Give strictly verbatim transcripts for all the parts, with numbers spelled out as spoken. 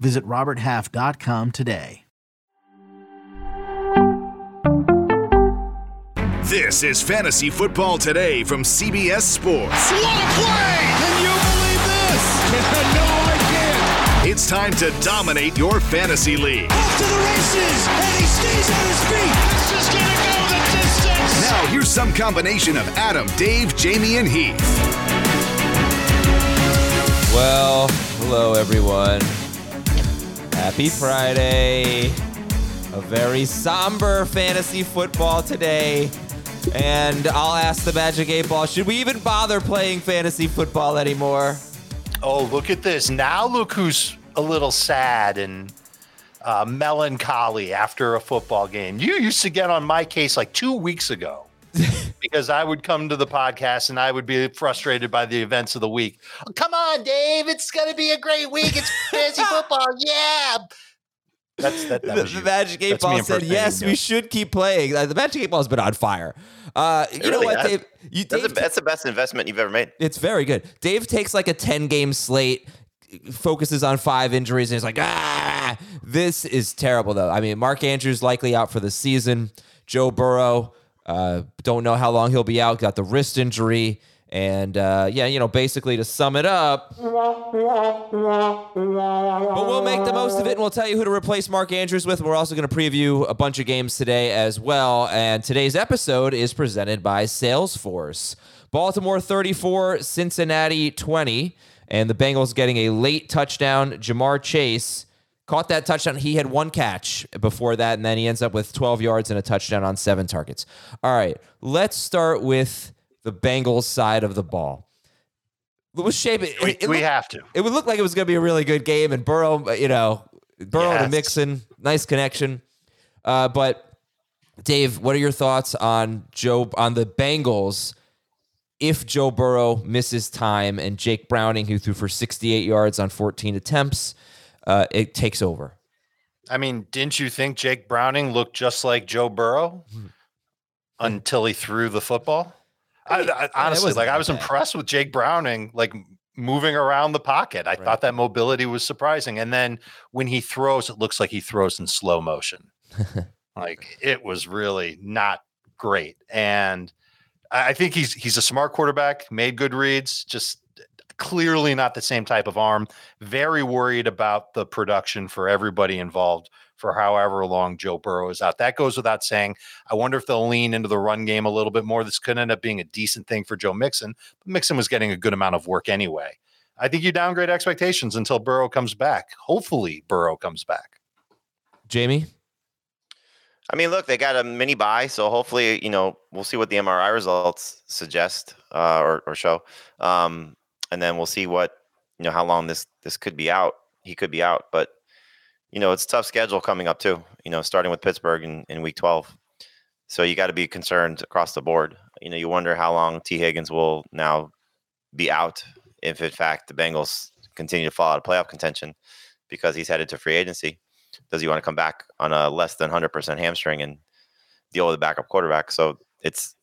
Visit robert half dot com today. This is Fantasy Football Today from C B S Sports. What a play! Can you believe this? No, I can't. It's time to dominate your fantasy league. Off to the races, and he stays on his feet. This is going to go the distance. Now here's some combination of Adam, Dave, Jamie, and Heath. Well, hello everyone. Happy Friday. A very somber fantasy football today. And I'll ask the Magic eight Ball, should we even bother playing fantasy football anymore? Oh, look at this. Now look who's a little sad and uh, melancholy after a football game. You used to get on my case like two weeks ago because I would come to the podcast and I would be frustrated by the events of the week. Oh, come on, Dave. It's going to be a great week. It's fantasy football. Yeah. That's that, that the, the Magic eight Ball said, yes, we should keep playing. The Magic eight Ball has been on fire. Uh, you really know what, has. Dave? You, that's, Dave a, that's the best investment you've ever made. It's very good. Dave takes like a ten-game slate, focuses on five injuries, and he's like, ah, this is terrible, though. I mean, Mark Andrews likely out for the season. Joe Burrow, uh, don't know how long he'll be out, got the wrist injury. And, uh, yeah, you know, basically to sum it up, but we'll make the most of it, and we'll tell you who to replace Mark Andrews with. We're also going to preview a bunch of games today as well, and today's episode is presented by Salesforce. Baltimore thirty-four, Cincinnati twenty, and the Bengals getting a late touchdown. Ja'Marr Chase caught that touchdown. He had one catch before that, and then he ends up with twelve yards and a touchdown on seven targets. All right, let's start with the Bengals side of the ball. It was shaping. It, we it looked, we have to. It would look like it was going to be a really good game, and Burrow, you know, Burrow yes. to Mixon, nice connection. Uh, but Dave, what are your thoughts on Joe on the Bengals if Joe Burrow misses time and Jake Browning, who threw for sixty-eight yards on fourteen attempts, uh, it takes over? I mean, didn't you think Jake Browning looked just like Joe Burrow mm-hmm. until he threw the football? I, I, honestly, yeah, like I was bad. impressed with Jake Browning, like moving around the pocket. I right. thought that mobility was surprising. And then when he throws, it looks like he throws in slow motion. Like it was really not great. And I think he's, he's a smart quarterback, made good reads, just clearly not the same type of arm. Very worried about the production for everybody involved for however long Joe Burrow is out. That goes without saying. I wonder if they'll lean into the run game a little bit more. This could end up being a decent thing for Joe Mixon. But Mixon was getting a good amount of work anyway. I think you downgrade expectations until Burrow comes back. Hopefully Burrow comes back. Jamie? I mean, look, they got a mini bye, so hopefully, you know, we'll see what the M R I results suggest uh, or, or show. Um, and then we'll see what, you know, how long this, this could be out. He could be out, but you know, it's a tough schedule coming up too, you know, starting with Pittsburgh in, in week twelve. So you got to be concerned across the board. You know, you wonder how long T. Higgins will now be out if, in fact, the Bengals continue to fall out of playoff contention because he's headed to free agency. Does he want to come back on a less than one hundred percent hamstring and deal with a backup quarterback? So it's,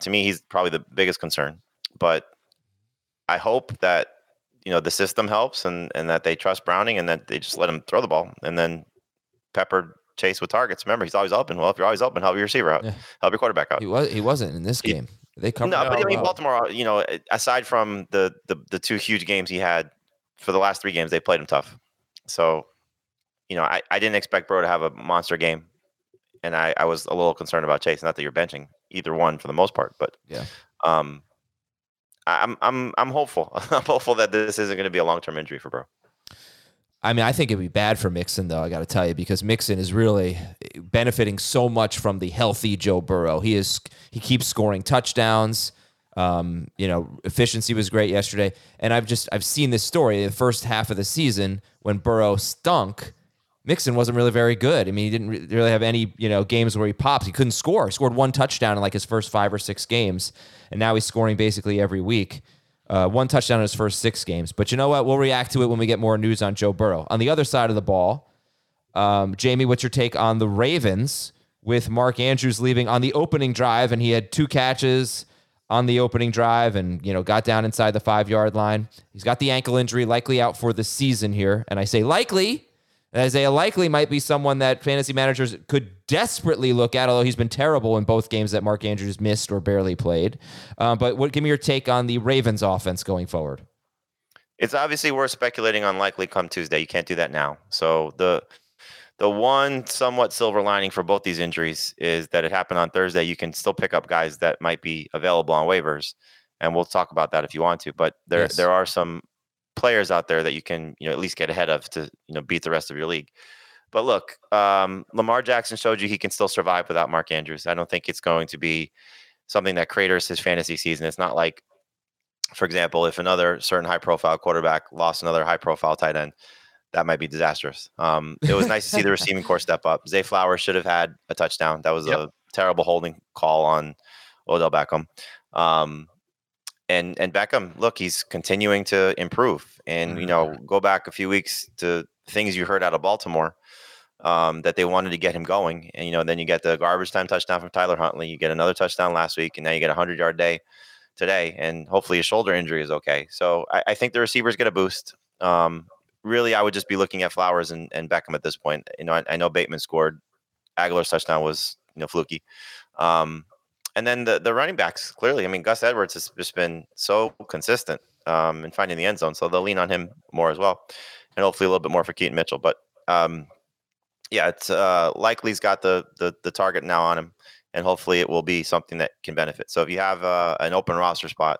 to me, he's probably the biggest concern. But I hope that, you know, the system helps and, and that they trust Browning and that they just let him throw the ball and then pepper Chase with targets. Remember, he's always open. Well, if you're always open, help your receiver out. Yeah. Help your quarterback out. He, was, he wasn't in this game. He, they covered No, but I mean, Baltimore, you know, aside from the, the, the two huge games he had for the last three games, they played him tough. So, you know, I, I didn't expect Burrow to have a monster game. And I, I was a little concerned about Chase. Not that you're benching either one for the most part, but yeah. Um, I'm I'm I'm hopeful. I'm hopeful that this isn't going to be a long-term injury for Burrow. I mean, I think it'd be bad for Mixon, though, I got to tell you, because Mixon is really benefiting so much from the healthy Joe Burrow. He is he keeps scoring touchdowns. Um, you know, efficiency was great yesterday, and I've just I've seen this story the first half of the season when Burrow stunk. Mixon wasn't really very good. I mean, he didn't really have any, you know, games where he pops. He couldn't score. He scored one touchdown in like his first five or six games, and now he's scoring basically every week. Uh, one touchdown in his first six games. But you know what? We'll react to it when we get more news on Joe Burrow. On the other side of the ball, um, Jamie, what's your take on the Ravens with Mark Andrews leaving on the opening drive, and he had two catches on the opening drive and, you know, got down inside the five-yard line. He's got the ankle injury, likely out for the season here. And I say likely. Isaiah Likely might be someone that fantasy managers could desperately look at, although he's been terrible in both games that Mark Andrews missed or barely played. Uh, but what, give me your take on the Ravens offense going forward. It's obviously worth speculating on Likely come Tuesday. You can't do that now. So the the one somewhat silver lining for both these injuries is that it happened on Thursday. You can still pick up guys that might be available on waivers, and we'll talk about that if you want to. But there yes. there are some players out there that you can, you know, at least get ahead of to, you know, beat the rest of your league. But look, um, Lamar Jackson showed you he can still survive without Mark Andrews. I don't think it's going to be something that craters his fantasy season. It's not like, for example, if another certain high-profile quarterback lost another high-profile tight end, that might be disastrous. Um, it was nice to see the receiving corps step up. Zay Flowers should have had a touchdown. That was yep. a terrible holding call on Odell Beckham. Um, And and Beckham, look, he's continuing to improve. And, you know, go back a few weeks to things you heard out of Baltimore um, that they wanted to get him going. And, you know, then you get the garbage time touchdown from Tyler Huntley. You get another touchdown last week, and now you get a hundred-yard day today. And hopefully his shoulder injury is okay. So I, I think the receivers get a boost. Um, really, I would just be looking at Flowers and, and Beckham at this point. You know, I, I know Bateman scored. Aguilar's touchdown was, you know, fluky. Um And then the, the running backs, clearly. I mean, Gus Edwards has just been so consistent um, in finding the end zone, so they'll lean on him more as well, and hopefully a little bit more for Keaton Mitchell. But, um, yeah, it's uh, Likely's got the, the the target now on him, and hopefully it will be something that can benefit. So if you have uh, an open roster spot,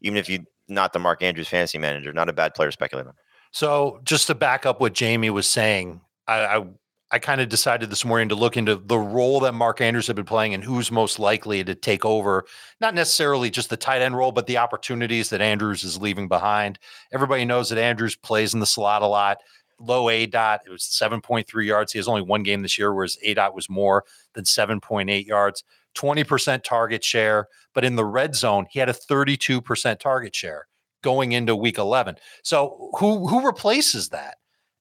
even if you're not the Mark Andrews fantasy manager, not a bad player to speculate on. So just to back up what Jamie was saying, I, I – I kind of decided this morning to look into the role that Mark Andrews had been playing and who's most likely to take over, not necessarily just the tight end role, but the opportunities that Andrews is leaving behind. Everybody knows that Andrews plays in the slot a lot, low A DOT. It was seven point three yards. He has only one game this year where his A DOT was more than seven point eight yards, twenty percent target share. But in the red zone, he had a thirty-two percent target share going into week eleven. So who who replaces that?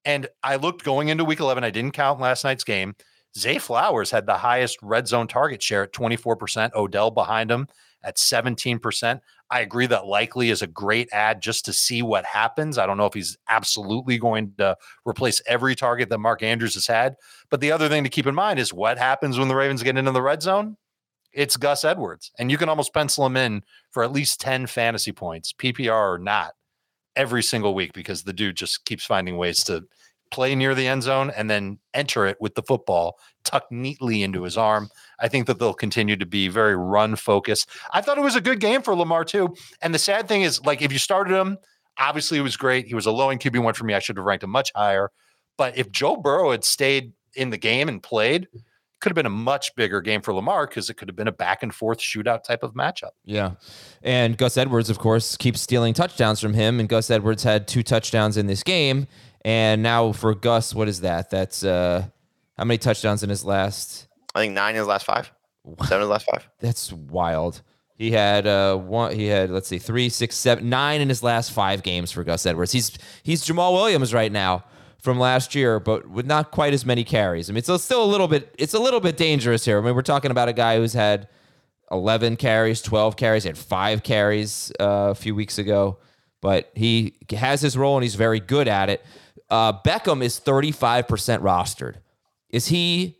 And I looked going into week eleven. I didn't count last night's game. Zay Flowers had the highest red zone target share at twenty-four percent. Odell behind him at seventeen percent. I agree that Likely is a great ad just to see what happens. I don't know if he's absolutely going to replace every target that Mark Andrews has had. But the other thing to keep in mind is what happens when the Ravens get into the red zone? It's Gus Edwards. And you can almost pencil him in for at least ten fantasy points, P P R or not, every single week, because the dude just keeps finding ways to play near the end zone and then enter it with the football tucked neatly into his arm. I think that they'll continue to be very run focused. I thought it was a good game for Lamar too. And the sad thing is, like, if you started him, obviously it was great. He was a low end Q B one for me. I should have ranked him much higher, but if Joe Burrow had stayed in the game and played, could have been a much bigger game for Lamar, because it could have been a back and forth shootout type of matchup. Yeah. And Gus Edwards, of course, keeps stealing touchdowns from him. And Gus Edwards had two touchdowns in this game. And now for Gus, what is that? That's uh, how many touchdowns in his last? I think nine in his last five. What? Seven in his last five. That's wild. He had uh one. He had let's see, three, six, seven, nine in his last five games for Gus Edwards. He's he's Jamal Williams right now from last year, but with not quite as many carries. I mean, it's still a little bit, it's a little bit dangerous here. I mean, we're talking about a guy who's had eleven carries, twelve carries, had five carries uh, a few weeks ago, but he has his role and he's very good at it. Uh, Beckham is thirty-five percent rostered. Is he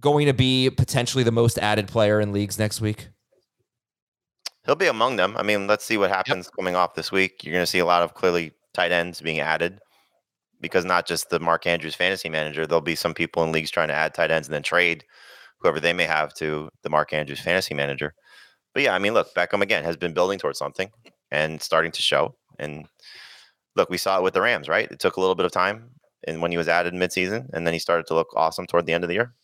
going to be potentially the most added player in leagues next week? He'll be among them. I mean, let's see what happens yep. coming off this week. You're going to see a lot of clearly tight ends being added, because not just the Mark Andrews fantasy manager, there'll be some people in leagues trying to add tight ends and then trade whoever they may have to the Mark Andrews fantasy manager. But yeah, I mean, look, Beckham again has been building towards something and starting to show. And look, we saw it with the Rams, right? It took a little bit of time, and when he was added midseason, and then he started to look awesome toward the end of the year.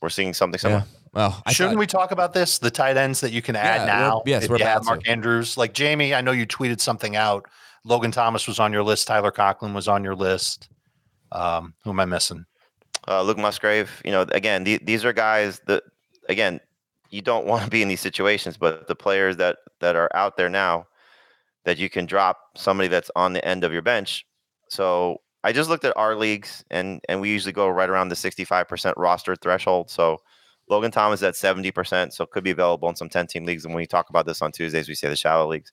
We're seeing something similar. Yeah. Well, I shouldn't thought, we talk about this? The tight ends that you can add yeah, now. We're, yes, if we're you have Mark to. Andrews, like Jamie, I know you tweeted something out. Logan Thomas was on your list. Tyler Conklin was on your list. Um, who am I missing? Uh, Luke Musgrave. You know, again, th- these are guys that, again, you don't want to be in these situations, but the players that, that are out there now that you can drop somebody that's on the end of your bench. So I just looked at our leagues, and and we usually go right around the sixty-five percent roster threshold. So Logan Thomas is at seventy percent, so could be available in some ten-team leagues. And when we talk about this on Tuesdays, we say the shallow leagues.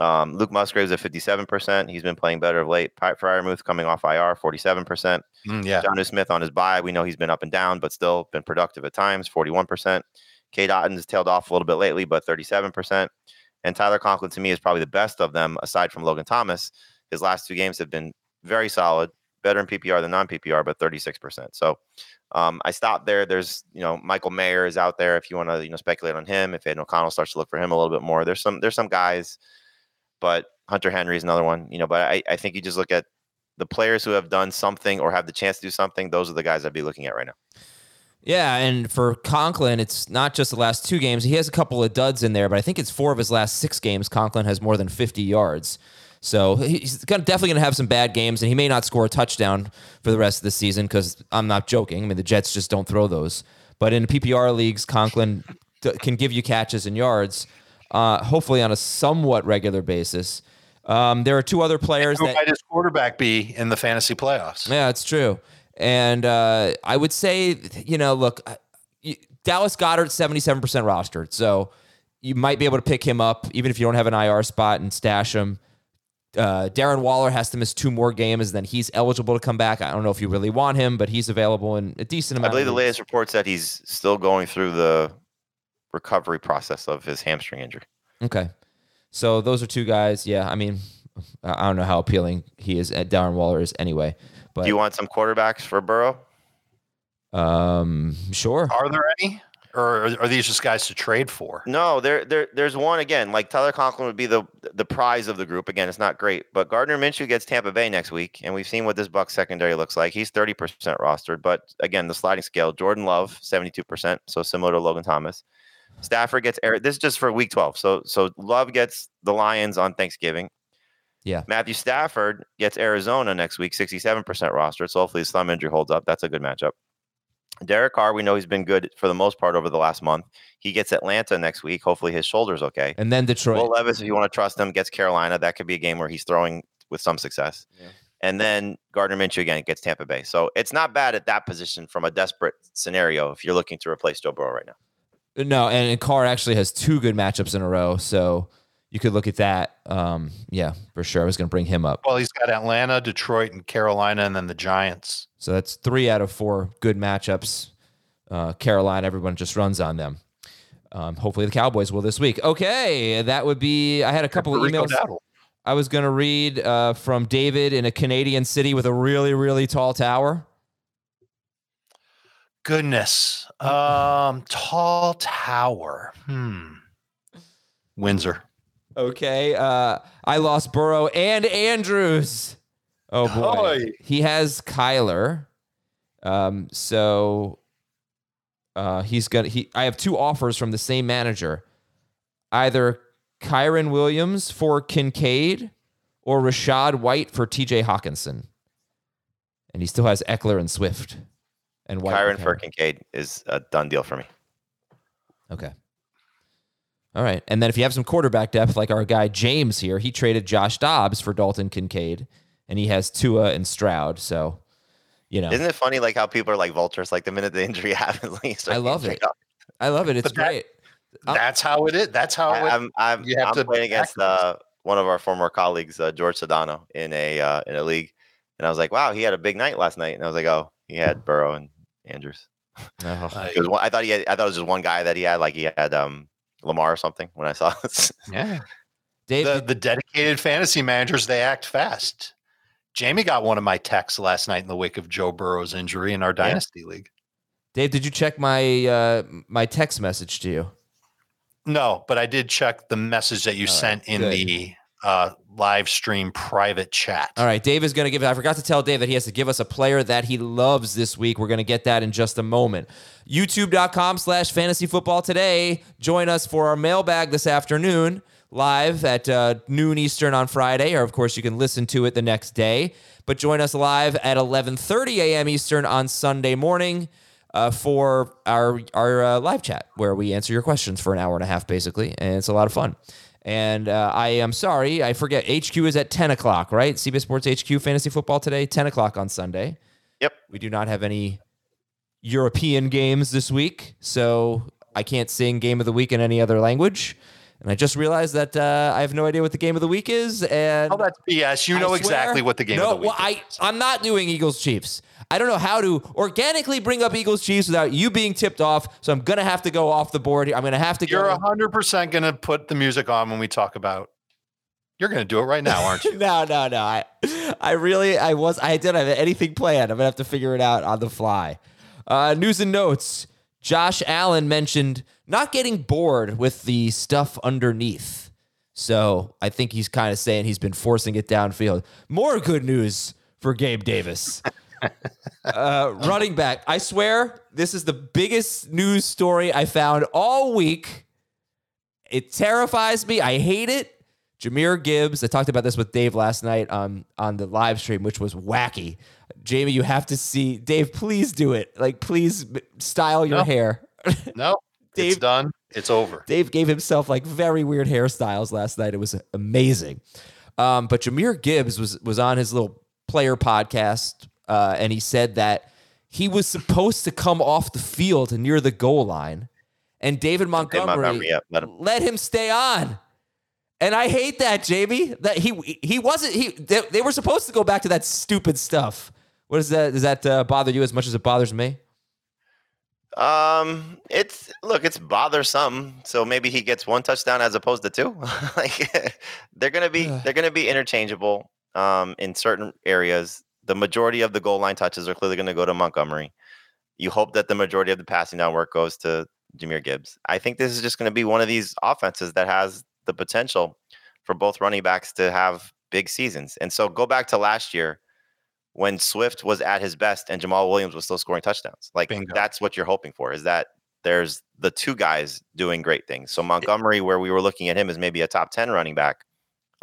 Um, Luke Musgrave's at fifty-seven percent. He's been playing better of late. Fryermuth coming off I R, forty-seven percent. Mm, yeah. Jonnu Smith on his bye. We know he's been up and down, but still been productive at times, forty-one percent. Cade Otton's tailed off a little bit lately, but thirty-seven percent. And Tyler Conklin, to me, is probably the best of them, aside from Logan Thomas. His last two games have been very solid, better in P P R than non-P P R, but thirty-six percent. So um, I stopped there. There's, you know, Michael Mayer is out there if you want to, you know, speculate on him. If Aiden O'Connell starts to look for him a little bit more, there's some, there's some guys. But Hunter Henry is another one, you know, but I, I think you just look at the players who have done something or have the chance to do something. Those are the guys I'd be looking at right now. Yeah, and for Conklin, it's not just the last two games. He has a couple of duds in there, but I think it's four of his last six games Conklin has more than fifty yards. So he's definitely going to have some bad games, and he may not score a touchdown for the rest of the season because I'm not joking. I mean, the Jets just don't throw those. But in P P R leagues, Conklin can give you catches and yards, uh, hopefully on a somewhat regular basis. Um, there are two other players. Who that, might his quarterback be in the fantasy playoffs? Yeah, it's true. And uh, I would say, you know, look, Dallas Goedert, seventy-seven percent rostered. So you might be able to pick him up, even if you don't have an I R spot, and stash him. Uh, Darren Waller has to miss two more games, then he's eligible to come back. I don't know if you really want him, but he's available in a decent amount. I believe the latest report said he's still going through the recovery process of his hamstring injury. Okay. So those are two guys. Yeah, I mean, I don't know how appealing he is at Darren Waller is anyway. But, do you want some quarterbacks for Burrow? Um, sure. Are there any, or are these just guys to trade for? No, there, there, there's one again. Like Tyler Conklin would be the the prize of the group. Again, it's not great, but Gardner Minshew gets Tampa Bay next week, and we've seen what this Bucs secondary looks like. He's thirty percent rostered, but again, the sliding scale. Jordan Love, seventy-two percent, so similar to Logan Thomas. Stafford gets Eric. This is just for Week twelve. So, so Love gets the Lions on Thanksgiving. Yeah, Matthew Stafford gets Arizona next week, sixty-seven percent roster. So hopefully his thumb injury holds up. That's a good matchup. Derek Carr, we know he's been good for the most part over the last month. He gets Atlanta next week. Hopefully his shoulder's okay. And then Detroit. Will Levis, if you want to trust him, gets Carolina. That could be a game where he's throwing with some success. Yeah. And then Gardner Minshew again gets Tampa Bay. So it's not bad at that position from a desperate scenario if you're looking to replace Joe Burrow right now. No, and, and Carr actually has two good matchups in a row. So you could look at that. Um, yeah, for sure. I was going to bring him up. Well, he's got Atlanta, Detroit, and Carolina, and then the Giants. So that's three out of four good matchups. Uh, Carolina, everyone just runs on them. Um, hopefully the Cowboys will this week. Okay, that would be... I had a couple of emails I was going to read uh, from David in a Canadian city with a really, really tall tower. Goodness. Um, tall tower. Hmm. Windsor. Okay, uh, I lost Burrow and Andrews. Oh, boy. Hi. He has Kyler. Um, so uh, he's gonna. He, I have two offers from the same manager. Either Kyren Williams for Kincaid or Rashad White for T J Hawkinson. And he still has Eckler and Swift. And White Kyren for Kincaid is a done deal for me. Okay. All right. And then if you have some quarterback depth, like our guy James here, he traded Josh Dobbs for Dalton Kincaid, and he has Tua and Stroud. So, you know. Isn't it funny like how people are like vultures, like the minute the injury happens? Like, I love it. Up. I love it. It's that, great. That's I'm, how it is. That's how I, I'm, I'm, you have I'm to playing against uh, one of our former colleagues, uh, George Sedano, in a uh, in a league. And I was like, wow, he had a big night last night. And I was like, oh, he had Burrow and Andrews. Oh. It was one, I thought he had, I thought it was just one guy that he had. Like he had um. Lamar or something when I saw this. Yeah. Dave, the, the dedicated fantasy managers, they act fast. Jamie got one of my texts last night in the wake of Joe Burrow's injury in our Dynasty yeah. League. Dave, did you check my uh, my text message to you? No, but I did check the message that you All sent right, in good. the uh, live stream private chat. All right, Dave is going to give it. I forgot to tell Dave that he has to give us a player that he loves this week. We're going to get that in just a moment. YouTube.com slash fantasy football today. Join us for our mailbag this afternoon, live at uh, noon Eastern on Friday, or of course you can listen to it the next day. But join us live at eleven thirty a.m. Eastern on Sunday morning uh, for our our uh, live chat, where we answer your questions for an hour and a half, basically. And it's a lot of fun. And uh, I am sorry, I forget. H Q is at ten o'clock, right? C B S Sports H Q, Fantasy Football Today, ten o'clock on Sunday. Yep. We do not have any European games this week, so I can't sing Game of the Week in any other language. And I just realized that uh, I have no idea what the Game of the Week is. And oh, that's B S. You I know swear, exactly what the Game no, of the Week well, I, is. I'm not doing Eagles Chiefs. I don't know how to organically bring up Eagles Chiefs without you being tipped off, so I'm going to have to go off the board here. I'm going to have to You're go. You're one hundred percent going to put the music on when we talk about. You're going to do it right now, aren't you? no, no, no. I, I really, I was, I didn't have anything planned. I'm going to have to figure it out on the fly. Uh, news and notes. Josh Allen mentioned not getting bored with the stuff underneath. So I think he's kind of saying he's been forcing it downfield. More good news for Gabe Davis. uh, running back. I swear this is the biggest news story I found all week. It terrifies me. I hate it. Jahmyr Gibbs. I talked about this with Dave last night um, on the live stream, which was wacky. Jamie, you have to see. Dave, please do it. Like, please style your no. hair. No, Dave, it's done. It's over. Dave gave himself, like, very weird hairstyles last night. It was amazing. Um, but Jahmyr Gibbs was, was on his little player podcast, uh, and he said that he was supposed to come off the field near the goal line, and David Montgomery, David Montgomery yeah, let, him. let him stay on. And I hate that, Jamie, that he he wasn't he they, they were supposed to go back to that stupid stuff. What is that? Does that uh, bother you as much as it bothers me? Um, it's look, it's bothersome. So maybe he gets one touchdown as opposed to two. like they're gonna be they're gonna be interchangeable um, in certain areas. The majority of the goal line touches are clearly going to go to Montgomery. You hope that the majority of the passing down work goes to Jahmyr Gibbs. I think this is just going to be one of these offenses that has the potential for both running backs to have big seasons. And so go back to last year when Swift was at his best and Jamal Williams was still scoring touchdowns. Like Bingo. That's what you're hoping for, is that there's the two guys doing great things. So Montgomery, where we were looking at him as maybe a top ten running back.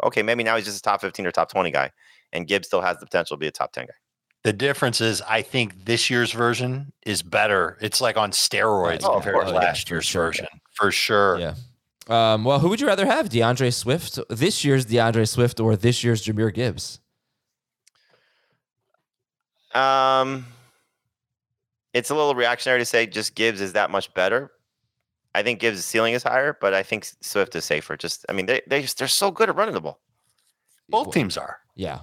Okay. Maybe now he's just a top fifteen or top twenty guy, and Gibbs still has the potential to be a top ten guy. The difference is I think this year's version is better. It's like on steroids oh, compared to last yeah, year's sure, version yeah. for sure. Yeah. Um, well, who would you rather have, DeAndre Swift, this year's DeAndre Swift, or this year's Jahmyr Gibbs? Um, it's a little reactionary to say just Gibbs is that much better. I think Gibbs' ceiling is higher, but I think Swift is safer. Just, I mean, they they just, they're so good at running the ball. Both teams are. Yeah.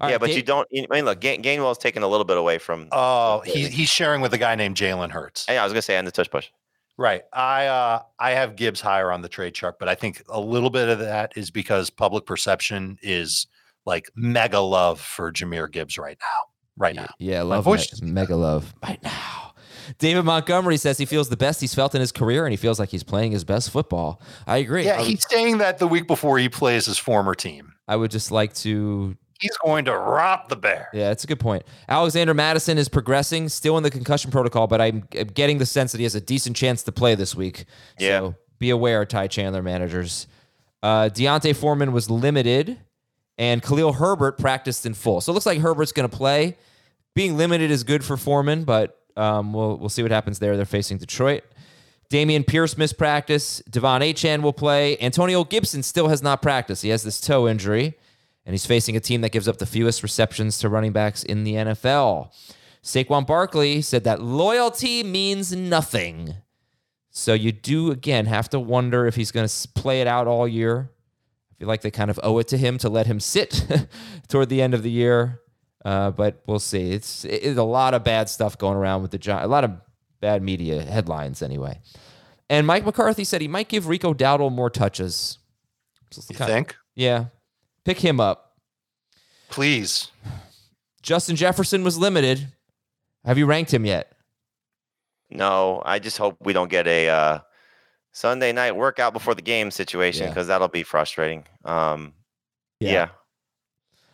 All yeah, right, but Gain- you don't. I mean, look, Gain- Gainwell's taken a little bit away from. Oh, he, he's sharing with a guy named Jalen Hurts. Yeah, I was gonna say on the tush push. Right. I uh, I have Gibbs higher on the trade chart, but I think a little bit of that is because public perception is like mega love for Jahmyr Gibbs right now. Right now. Yeah, yeah love. Me- mega love right now. David Montgomery says he feels the best he's felt in his career, and he feels like he's playing his best football. I agree. Yeah, I would- he's saying that the week before he plays his former team. I would just like to... He's going to rob the bear. Yeah, that's a good point. Alexander Madison is progressing, still in the concussion protocol, but I'm getting the sense that he has a decent chance to play this week. Yeah. So be aware, Ty Chandler managers. Uh, Deontay Foreman was limited, and Khalil Herbert practiced in full. So it looks like Herbert's going to play. Being limited is good for Foreman, but um, we'll we'll see what happens there. They're facing Detroit. Damian Pierce missed practice. Devon Achane will play. Antonio Gibson still has not practiced. He has this toe injury. And he's facing a team that gives up the fewest receptions to running backs in the N F L. Saquon Barkley said that loyalty means nothing. So you do, again, have to wonder if he's going to play it out all year. I feel like they kind of owe it to him to let him sit toward the end of the year. Uh, but we'll see. It's, it's a lot of bad stuff going around with the Giants. A lot of bad media headlines anyway. And Mike McCarthy said he might give Rico Dowdle more touches. You think? Of, yeah. Pick him up. Please. Justin Jefferson was limited. Have you ranked him yet? No, I just hope we don't get a uh, Sunday night workout before the game situation, because yeah. that'll be frustrating. Um, yeah. yeah.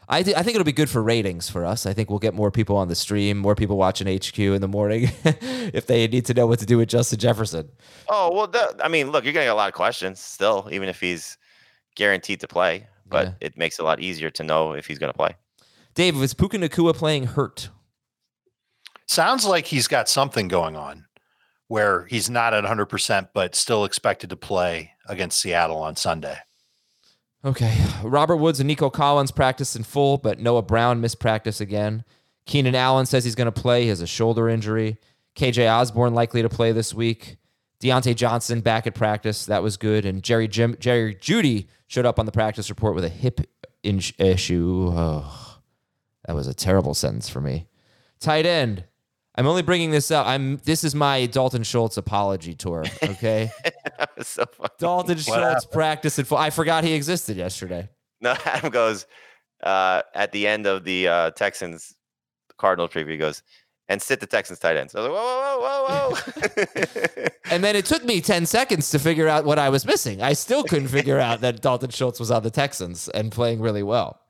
I, th- I think it'll be good for ratings for us. I think we'll get more people on the stream, more people watching H Q in the morning if they need to know what to do with Justin Jefferson. Oh, well, the, I mean, look, you're going to get a lot of questions still, even if he's guaranteed to play. But yeah. it makes it a lot easier to know if he's going to play. Dave, was Puka Nakua playing hurt? Sounds like he's got something going on where he's not at one hundred percent, but still expected to play against Seattle on Sunday. Okay. Robert Woods and Nico Collins practiced in full, but Noah Brown missed practice again. Keenan Allen says he's going to play. He has a shoulder injury. K J Osborne likely to play this week. Deontay Johnson back at practice. That was good. And Jerry Jim, Jerry Jeudy showed up on the practice report with a hip in- issue. Oh, that was a terrible sentence for me. Tight end. I'm only bringing this up. I'm. This is my Dalton Schultz apology tour, okay? That was so funny. Dalton what Schultz happened? practiced in full. I forgot he existed yesterday. No, Adam goes, uh, at the end of the uh, Texans Cardinals preview, he goes, and sit the Texans tight ends. So I was like, whoa, whoa, whoa, whoa, whoa. And then it took me ten seconds to figure out what I was missing. I still couldn't figure out that Dalton Schultz was on the Texans and playing really well.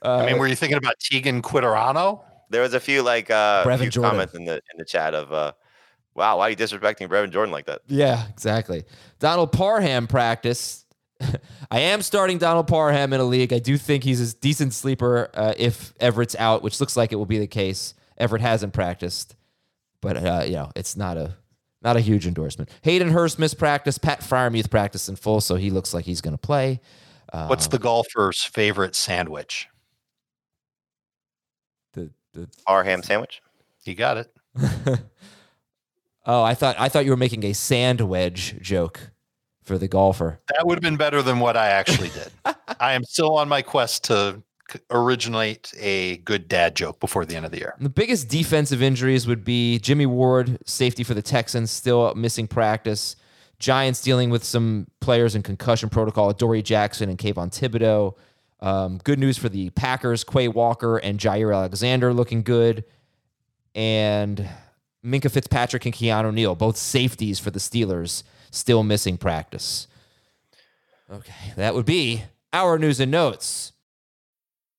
Uh, I mean, were you thinking about Tegan Quitterano? There was a few like uh, few comments in the in the chat of, uh, wow, why are you disrespecting Brevin Jordan like that? Yeah, exactly. Donald Parham practiced. I am starting Donald Parham in a league. I do think he's a decent sleeper uh, if Everett's out, which looks like it will be the case. Everett hasn't practiced, but uh, you know it's not a not a huge endorsement. Hayden Hurst missed practice. Pat Freiermuth practiced in full, so he looks like he's going to play. Uh, What's the golfer's favorite sandwich? Our ham sandwich. You got it. Oh, I thought I thought you were making a sand wedge joke for the golfer. That would have been better than what I actually did. I am still on my quest to originate a good dad joke before the end of the year. The biggest defensive injuries would be Jimmy Ward, safety for the Texans, still missing practice. Giants dealing with some players in concussion protocol, Adoree Jackson and Kayvon Thibodeau. Um, good news for the Packers, Quay Walker and Jair Alexander looking good. And Minkah Fitzpatrick and Keanu Neal, both safeties for the Steelers, still missing practice. Okay, that would be our news and notes.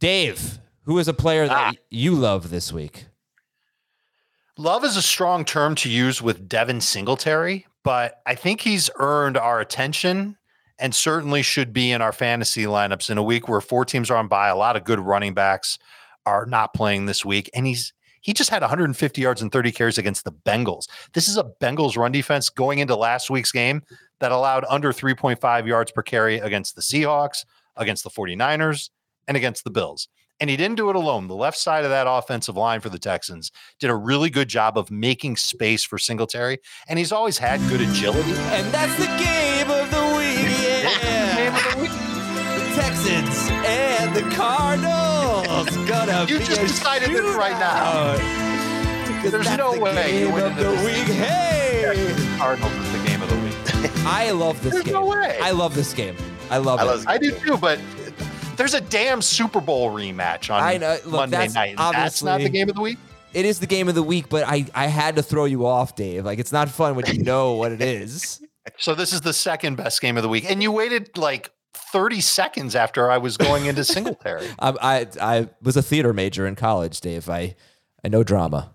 Dave, who is a player that ah. you love this week? Love is a strong term to use with Devin Singletary, but I think he's earned our attention and certainly should be in our fantasy lineups in a week where four teams are on bye. A lot of good running backs are not playing this week, and he's he just had one hundred fifty yards and thirty carries against the Bengals. This is a Bengals run defense going into last week's game that allowed under three point five yards per carry against the Seahawks, against the 49ers, and against the Bills. And he didn't do it alone. The left side of that offensive line for the Texans did a really good job of making space for Singletary, and he's always had good agility. And that's the game of the week. Yeah. Game of the week. The Texans and the Cardinals. Gonna you be just decided shootout. This right now. There's no the way you win the week. This. Hey, the Cardinals is the game of the week. I love this There's game. No way. I love this game. I love I it. Love I do too, but there's a damn Super Bowl rematch on I know. Look, Monday that's night. That's not the game of the week? It is the game of the week, but I, I had to throw you off, Dave. Like, it's not fun when you know what it is. So this is the second best game of the week. And you waited like thirty seconds after I was going into Singletary. I, I I was a theater major in college, Dave. I, I know drama.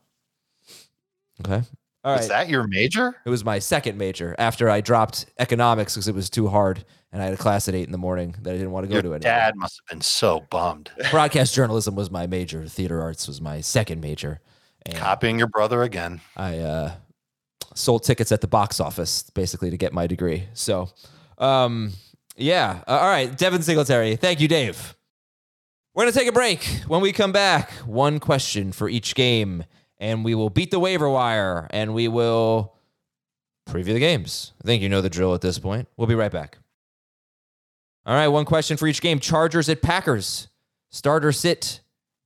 Okay. All right. Was that your major? It was my second major after I dropped economics because it was too hard. And I had a class at eight in the morning that I didn't want to go Your to anymore. Dad must have been so bummed. Broadcast journalism was my major. Theater arts was my second major. And copying your brother again. I uh, sold tickets at the box office basically to get my degree. So, um, yeah. Uh, all right. Devin Singletary. Thank you, Dave. We're going to take a break. When we come back, one question for each game, and we will beat the waiver wire, and we will preview the games. I think you know the drill at this point. We'll be right back. All right, one question for each game. Chargers at Packers. Starter sit,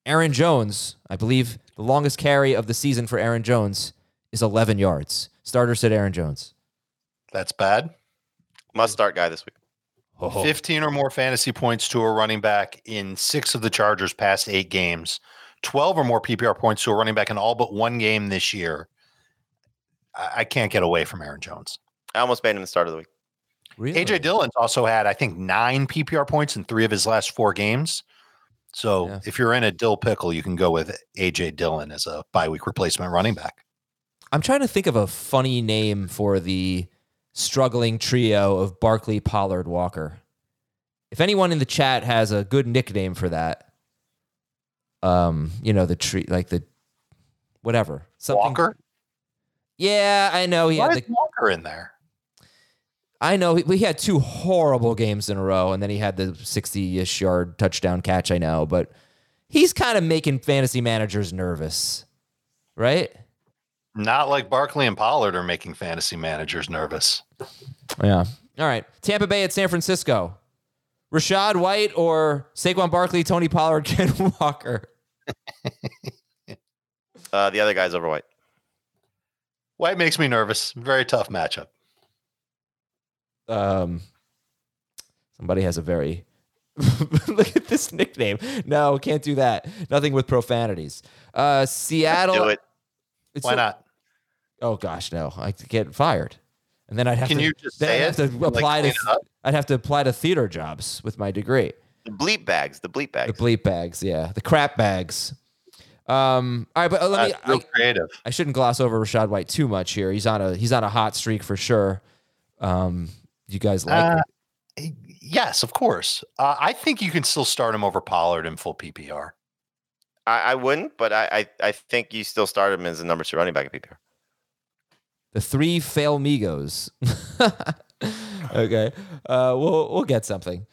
Aaron Jones. I believe the longest carry of the season for Aaron Jones is eleven yards. Starter sit, Aaron Jones. That's bad. Must start guy this week. Oh. fifteen or more fantasy points to a running back in six of the Chargers' past eight games. twelve or more P P R points to a running back in all but one game this year. I, I can't get away from Aaron Jones. I almost made him the start of the week. Really? A J Dillon's also had, I think, nine P P R points in three of his last four games. So yeah. If you're in a dill pickle, you can go with A J Dillon as a bye-week replacement running back. I'm trying to think of a funny name for the struggling trio of Barkley, Pollard, Walker. If anyone in the chat has a good nickname for that, um, you know, the tree, like the whatever. Something. Walker? Yeah, I know. He Why had is the, Walker in there? I know. He, he had two horrible games in a row, and then he had the sixty-ish yard touchdown catch, I know. But he's kind of making fantasy managers nervous, right? Not like Barkley and Pollard are making fantasy managers nervous. Yeah. All right. Tampa Bay at San Francisco. Rashad White or Saquon Barkley, Tony Pollard, Ken Walker? uh, the other guy's over White. White makes me nervous. Very tough matchup. Um, somebody has a very... Look at this nickname. No, can't do that. Nothing with profanities. Uh, Seattle... Do it. It's Why so, not? Oh gosh, no! I could get fired, and then I'd have Can to. You just then say I'd have it? To apply like, to. I'd have to apply to theater jobs with my degree. The bleep bags. The bleep bags. The bleep bags. Yeah, the crap bags. Um. All right, but let me. Real I, creative. I shouldn't gloss over Rashad White too much here. He's on a he's on a hot streak for sure. Um. You guys like? Uh, it? Yes, of course. Uh, I think you can still start him over Pollard in full P P R. I, I wouldn't, but I, I, I think you still start him as the number two running back at P P R. The three fail migos. Okay, uh, we'll we'll get something.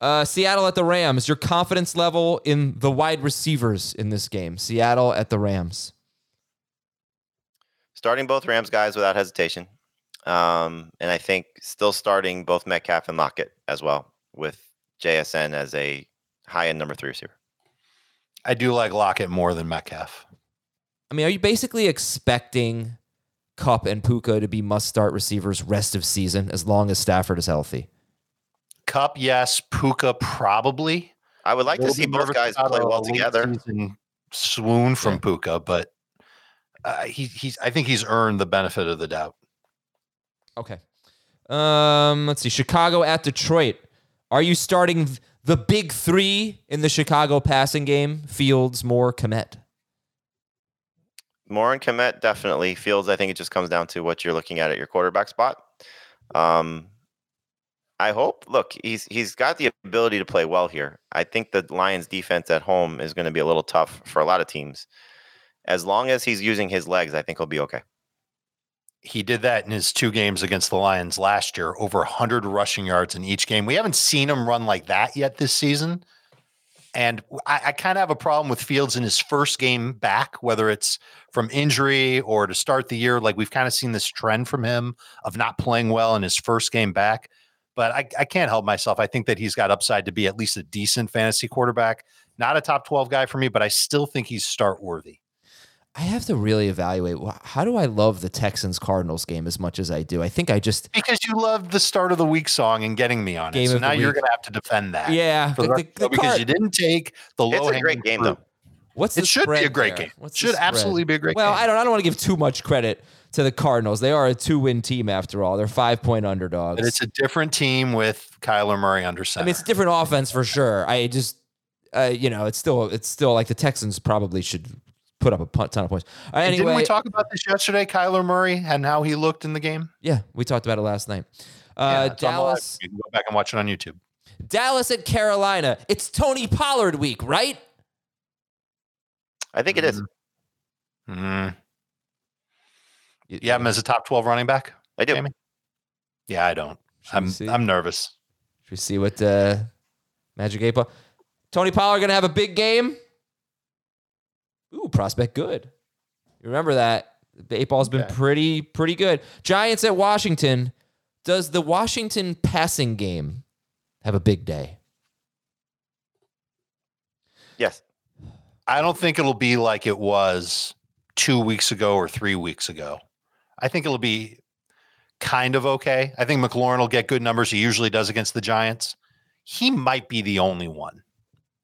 Uh, Seattle at the Rams. Your confidence level in the wide receivers in this game. Seattle at the Rams. Starting both Rams guys without hesitation, um, and I think still starting both Metcalf and Lockett as well, with J S N as a high end number three receiver. I do like Lockett more than Metcalf. I mean, are you basically expecting Kupp and Puka to be must-start receivers rest of season as long as Stafford is healthy? Kupp, yes. Puka, probably. I would like They'll to see both guys play well together. Swoon from yeah. Puka, but uh, he, he's. I think he's earned the benefit of the doubt. Okay. Um, let's see. Chicago at Detroit. Are you starting... Th- The big three in the Chicago passing game, Fields, Moore, Kmet. Moore and Kmet, definitely. Fields, I think it just comes down to what you're looking at at your quarterback spot. Um, I hope. Look, he's he's got the ability to play well here. I think the Lions defense at home is going to be a little tough for a lot of teams. As long as he's using his legs, I think he'll be okay. He did that in his two games against the Lions last year, over one hundred rushing yards in each game. We haven't seen him run like that yet this season. And I, I kind of have a problem with Fields in his first game back, whether it's from injury or to start the year. Like, we've kind of seen this trend from him of not playing well in his first game back. But I, I can't help myself. I think that he's got upside to be at least a decent fantasy quarterback. Not a top twelve guy for me, but I still think he's start worthy. I have to really evaluate, how do I love the Texans-Cardinals game as much as I do? I think I just... Because you loved the start of the week song and getting me on it. So now you're going to have to defend that. Yeah. The, the, the because card. You didn't take the low-hanging It's a great game, fruit. Though. What's it should be a great there? Game. It should absolutely be a great well, game. Well, I don't I don't want to give too much credit to the Cardinals. They are a two-win team after all. They're five-point underdogs. But it's a different team with Kyler Murray under center. I mean, it's a different offense for sure. I just, uh, you know, it's still it's still like the Texans probably should... put up a ton of points. Anyway, and didn't we talk about this yesterday, Kyler Murray, and how he looked in the game? Yeah, we talked about it last night. Uh, yeah, Dallas. You can go back and watch it on YouTube. Dallas at Carolina. It's Tony Pollard week, right? I think it is. Mm-hmm. You, you have him as a top twelve running back? I do. Jamie? Yeah, I don't. Should I'm I'm nervous. Should we see what uh, Magic eight Ball? Tony Pollard going to have a big game? Ooh, prospect good. You remember that. The eight ball's been okay. pretty, pretty good. Giants at Washington. Does the Washington passing game have a big day? Yes. I don't think it'll be like it was two weeks ago or three weeks ago. I think it'll be kind of okay. I think McLaurin will get good numbers. He usually does against the Giants. He might be the only one.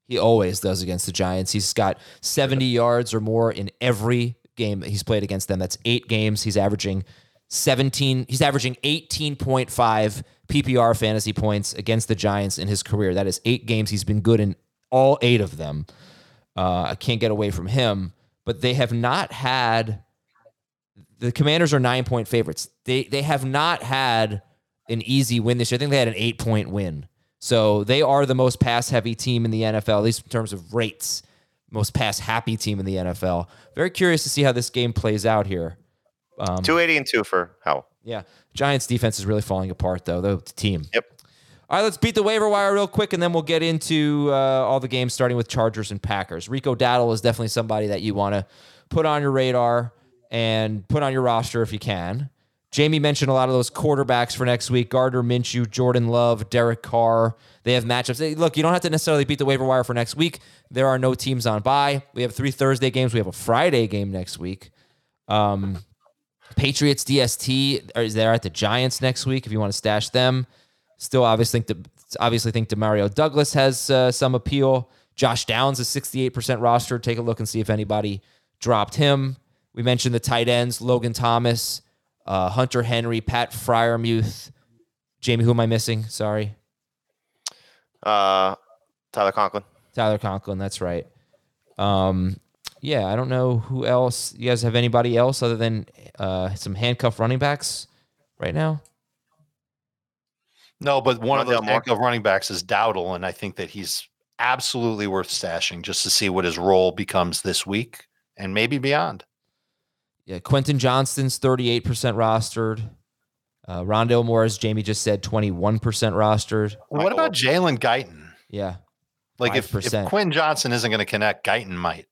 He always does against the Giants. He's got seventy yards or more in every game he's played against them. That's eight games. He's averaging seventeen. He's averaging eighteen point five P P R fantasy points against the Giants in his career. That is eight games. He's been good in all eight of them. Uh, I can't get away from him, but they have not had the Commanders are nine point favorites. They, they have not had an easy win this year. I think they had an eight point win. So they are the most pass-heavy team in the N F L, at least in terms of rates, most pass-happy team in the N F L. Very curious to see how this game plays out here. Um, two eighty and two for Howell. Yeah. Giants defense is really falling apart, though, though the team. Yep. All right, let's beat the waiver wire real quick, and then we'll get into uh, all the games, starting with Chargers and Packers. Rico Dowdle is definitely somebody that you want to put on your radar and put on your roster if you can. Jamie mentioned a lot of those quarterbacks for next week. Gardner Minshew, Jordan Love, Derek Carr. They have matchups. Hey, look, you don't have to necessarily beat the waiver wire for next week. There are no teams on bye. We have three Thursday games. We have a Friday game next week. Um, Patriots D S T is there at the Giants next week if you want to stash them. Still obviously think, obviously think Demario Douglas has uh, some appeal. Josh Downs is sixty-eight percent roster. Take a look and see if anybody dropped him. We mentioned the tight ends, Logan Thomas, Uh, Hunter Henry, Pat Freiermuth. Jamie, who am I missing? Sorry. Uh, Tyler Conklin. Tyler Conklin, that's right. Um, yeah, I don't know who else. You guys have anybody else other than uh, some handcuff running backs right now? No, but one, one of those handcuff running backs is Dowdle, and I think that he's absolutely worth stashing just to see what his role becomes this week and maybe beyond. Yeah, Quentin Johnston's thirty-eight percent rostered. Uh, Rondale Moore, as Jamie just said, twenty-one percent rostered. What about Jalen Guyton? Yeah. Like if, if Quentin Johnson isn't going to connect, Guyton might.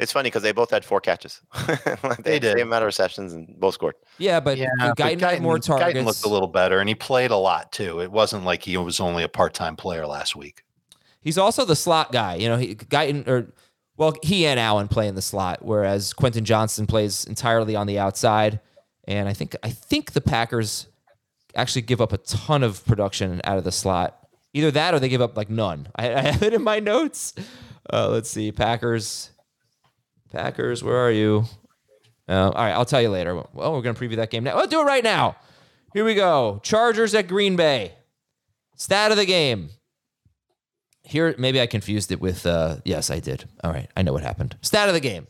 It's funny because they both had four catches. they, they did. Same amount of receptions and both scored. Yeah, but, yeah, Guyton, but Guyton had more targets. Guyton looked a little better, and he played a lot too. It wasn't like he was only a part-time player last week. He's also the slot guy. You know, he, Guyton or – Well, he and Allen play in the slot, whereas Quentin Johnston plays entirely on the outside. And I think I think the Packers actually give up a ton of production out of the slot. Either that or they give up like none. I, I have it in my notes. Uh, let's see. Packers. Packers, where are you? Uh, all right, I'll tell you later. Well, we're going to preview that game now. Let's do it right now. Here we go. Chargers at Green Bay. Stat of the game. Here, maybe I confused it with, uh, yes, I did. All right, I know what happened. Stat of the game.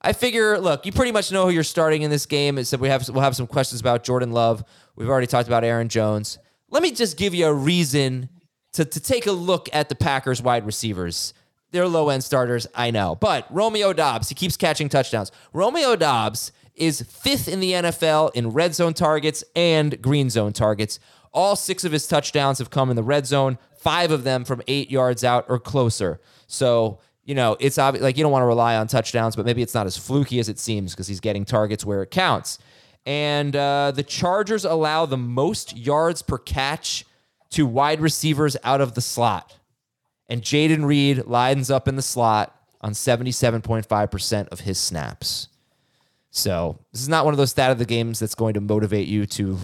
I figure, look, you pretty much know who you're starting in this game. Except we have, we'll have some questions about Jordan Love. We've already talked about Aaron Jones. Let me just give you a reason to, to take a look at the Packers wide receivers. They're low-end starters, I know. But Romeo Dobbs, he keeps catching touchdowns. Romeo Dobbs is fifth in the N F L in red zone targets and green zone targets. All six of his touchdowns have come in the red zone, five of them from eight yards out or closer. So, you know, it's obvious, like you don't want to rely on touchdowns, but maybe it's not as fluky as it seems because he's getting targets where it counts. And uh, the Chargers allow the most yards per catch to wide receivers out of the slot. And Jaden Reed lines up in the slot on seventy-seven point five percent of his snaps. So this is not one of those stat of the games that's going to motivate you to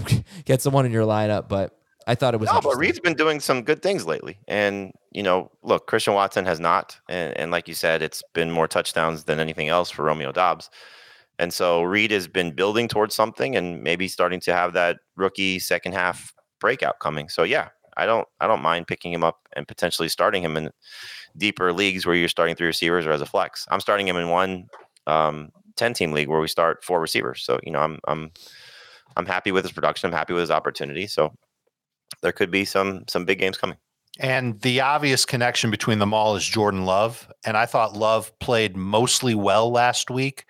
get someone in your lineup, but I thought it was no, but Reed's been doing some good things lately. And, you know, look, Christian Watson has not. And, and like you said, it's been more touchdowns than anything else for Romeo Dobbs. And so Reed has been building towards something and maybe starting to have that rookie second half breakout coming. So, yeah, I don't I don't mind picking him up and potentially starting him in deeper leagues where you're starting three receivers or as a flex. I'm starting him in one um ten-team league where we start four receivers. So, you know, I'm I'm I'm happy with his production. I'm happy with his opportunity. So there could be some some big games coming. And the obvious connection between them all is Jordan Love. And I thought Love played mostly well last week.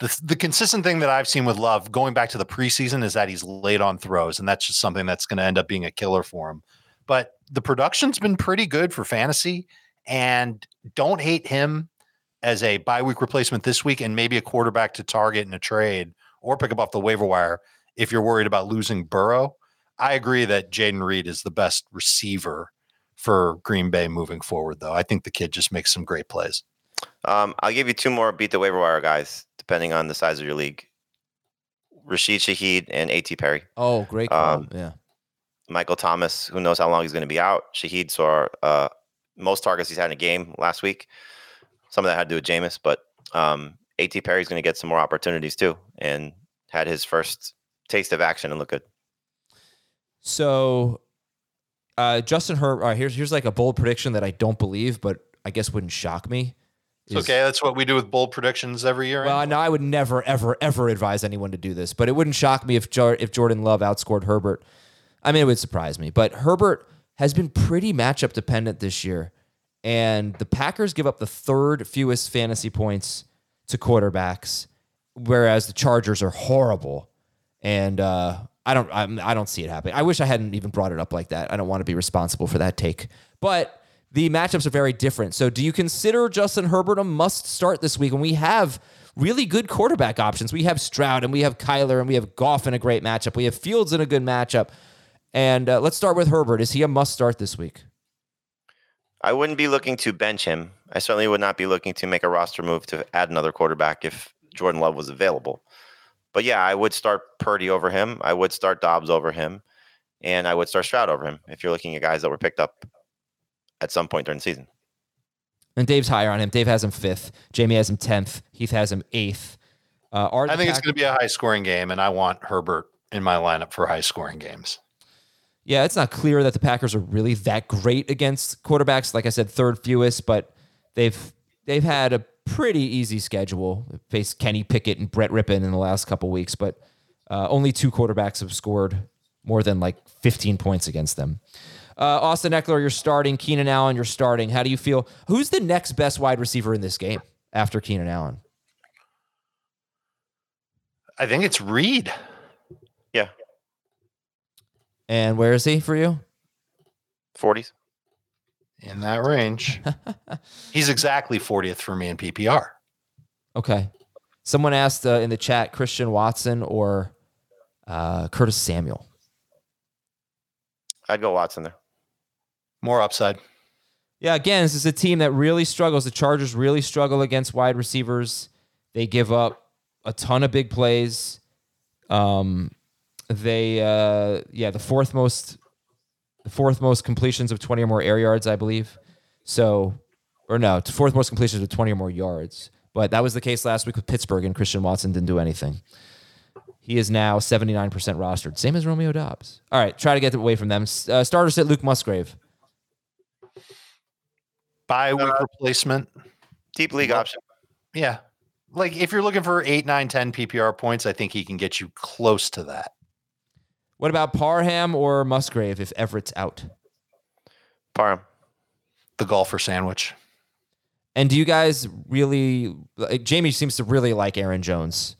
The, the consistent thing that I've seen with Love going back to the preseason is that he's late on throws, and that's just something that's going to end up being a killer for him. But the production's been pretty good for fantasy, and don't hate him as a bye week replacement this week and maybe a quarterback to target in a trade or pick up off the waiver wire if you're worried about losing Burrow. I agree that Jaden Reed is the best receiver for Green Bay moving forward, though. I think the kid just makes some great plays. Um, I'll give you two more beat the waiver wire guys, depending on the size of your league. Rashid Shaheed, and A T. Perry. Oh, great call. Um, yeah. Michael Thomas, who knows how long he's going to be out. Shaheed saw uh, most targets he's had in a game last week. Some of that had to do with Jameis, but um, A T. Perry's going to get some more opportunities too, and had his first taste of action and look good. So uh, Justin Herbert, right, here's, here's like a bold prediction that I don't believe, but I guess wouldn't shock me. Is, it's okay. That's what we do with bold predictions every year. Well, anyway. No, I would never, ever, ever advise anyone to do this, but it wouldn't shock me if jo- if Jordan Love outscored Herbert. I mean, it would surprise me, but Herbert has been pretty matchup dependent this year, and the Packers give up the third fewest fantasy points to quarterbacks, whereas the Chargers are horrible. And uh, I don't, I'm, I don't see it happening. I wish I hadn't even brought it up like that. I don't want to be responsible for that take, but the matchups are very different. So do you consider Justin Herbert a must start this week? And we have really good quarterback options. We have Stroud, and we have Kyler, and we have Goff in a great matchup. We have Fields in a good matchup. And uh, let's start with Herbert. Is he a must start this week? I wouldn't be looking to bench him. I certainly would not be looking to make a roster move to add another quarterback if Jordan Love was available. But yeah, I would start Purdy over him. I would start Dobbs over him. And I would start Stroud over him if you're looking at guys that were picked up at some point during the season. And Dave's higher on him. Dave has him fifth. Jamie has him tenth. Heath has him eighth. Uh, I think Packers- it's going to be a high-scoring game, and I want Herbert in my lineup for high-scoring games. Yeah, it's not clear that the Packers are really that great against quarterbacks. Like I said, third fewest, but they've they've had a pretty easy schedule. They faced Kenny Pickett and Brett Rippon in the last couple weeks, but uh, only two quarterbacks have scored more than like fifteen points against them. Uh, Austin Eckler, you're starting. Keenan Allen, you're starting. How do you feel? Who's the next best wide receiver in this game after Keenan Allen? I think it's Reed. Yeah. And where is he for you? forties. In that range. He's exactly fortieth for me in P P R. Okay. Someone asked uh, in the chat, Christian Watson or uh, Curtis Samuel. I'd go Watson there. More upside. Yeah, again, this is a team that really struggles. The Chargers really struggle against wide receivers. They give up a ton of big plays. Um, they, uh, yeah, the fourth most, the fourth most completions of twenty or more air yards, I believe. So, or no, fourth most completions of twenty or more yards. But that was the case last week with Pittsburgh, and Christian Watson didn't do anything. He is now seventy-nine percent rostered. Same as Romeo Dobbs. All right, try to get away from them. Uh, starter sit Luke Musgrave. Bye week uh, replacement. Deep league yeah. option. Yeah. Like, if you're looking for eight, nine, ten P P R points, I think he can get you close to that. What about Parham or Musgrave if Everett's out? Parham. The golfer sandwich. And do you guys really... Like, Jamie seems to really like Aaron Jones.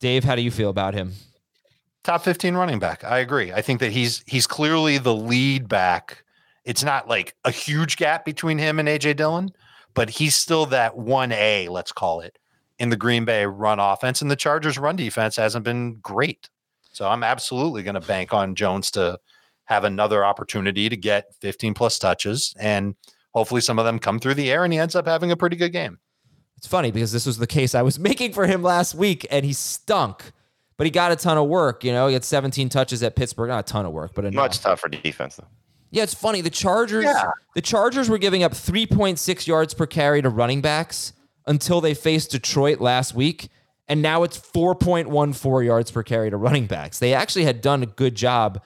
Dave, how do you feel about him? Top fifteen running back. I agree. I think that he's he's clearly the lead back. It's not like a huge gap between him and A J Dillon, but he's still that one A, let's call it, in the Green Bay run offense. And the Chargers' run defense hasn't been great. So I'm absolutely going to bank on Jones to have another opportunity to get fifteen-plus touches, and hopefully some of them come through the air and he ends up having a pretty good game. It's funny because this was the case I was making for him last week, and he stunk, but he got a ton of work. You know, he had seventeen touches at Pittsburgh. Not a ton of work, but enough. Much tougher defense, though. Yeah, it's funny. The Chargers, yeah. the Chargers were giving up three point six yards per carry to running backs until they faced Detroit last week, and now it's four point one four yards per carry to running backs. They actually had done a good job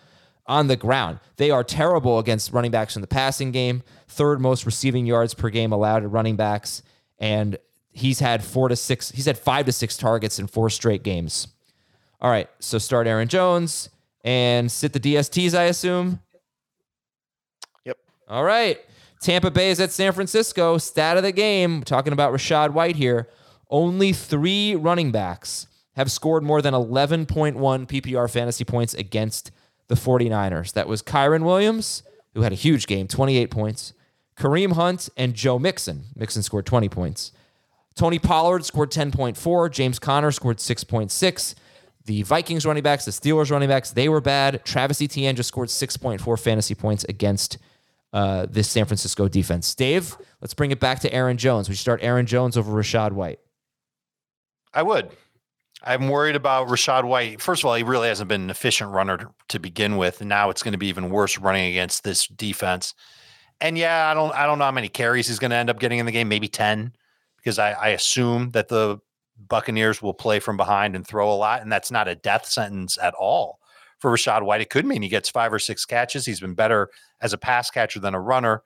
on the ground. They are terrible against running backs in the passing game, third most receiving yards per game allowed to running backs, and He's had four to six. He's had five to six targets in four straight games. All right, so start Aaron Jones and sit the D S Ts, I assume. Yep. All right. Tampa Bay is at San Francisco. Stat of the game. We're talking about Rashad White here. Only three running backs have scored more than eleven point one P P R fantasy points against the 49ers. That was Kyren Williams, who had a huge game, twenty-eight points. Kareem Hunt and Joe Mixon. Mixon scored twenty points. Tony Pollard scored ten point four. James Conner scored six point six. The Vikings running backs, the Steelers running backs, they were bad. Travis Etienne just scored six point four fantasy points against uh, this San Francisco defense. Dave, let's bring it back to Aaron Jones. We start Aaron Jones over Rashad White. I would. I'm worried about Rashad White. First of all, he really hasn't been an efficient runner to, to begin with. And now it's going to be even worse running against this defense. And yeah, I don't I don't know how many carries he's going to end up getting in the game, maybe ten, because I, I assume that the Buccaneers will play from behind and throw a lot. And that's not a death sentence at all for Rashad White. It could mean he gets five or six catches. He's been better as a pass catcher than a runner.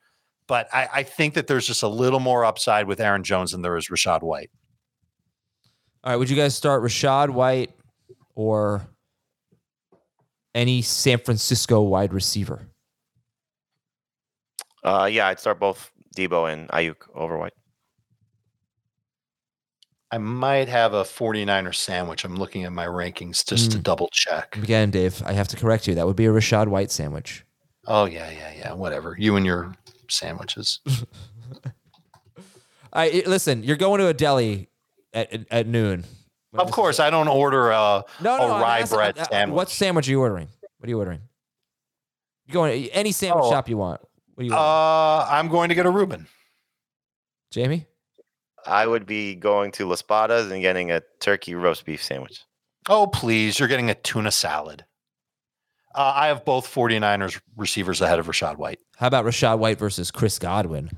But I, I think that there's just a little more upside with Aaron Jones than there is Rashad White. All right, would you guys start Rashad White or any San Francisco wide receiver? Uh, yeah, I'd start both Deebo and Ayuk over White. I might have a 49er sandwich. I'm looking at my rankings just mm. to double check. Again, Dave, I have to correct you. That would be a Rashad White sandwich. Oh, yeah, yeah, yeah, whatever. You and your sandwiches. All right, listen, you're going to a deli at at noon. Of course, I don't order a, no, no, a rye asking, bread sandwich. What sandwich are you ordering? What are you ordering? You going any sandwich oh, shop you want? What do you want? Uh, I'm going to get a Reuben. Jamie? I would be going to Las Patas and getting a turkey roast beef sandwich. Oh, please. You're getting a tuna salad. Uh, I have both 49ers receivers ahead of Rashad White. How about Rashad White versus Chris Godwin?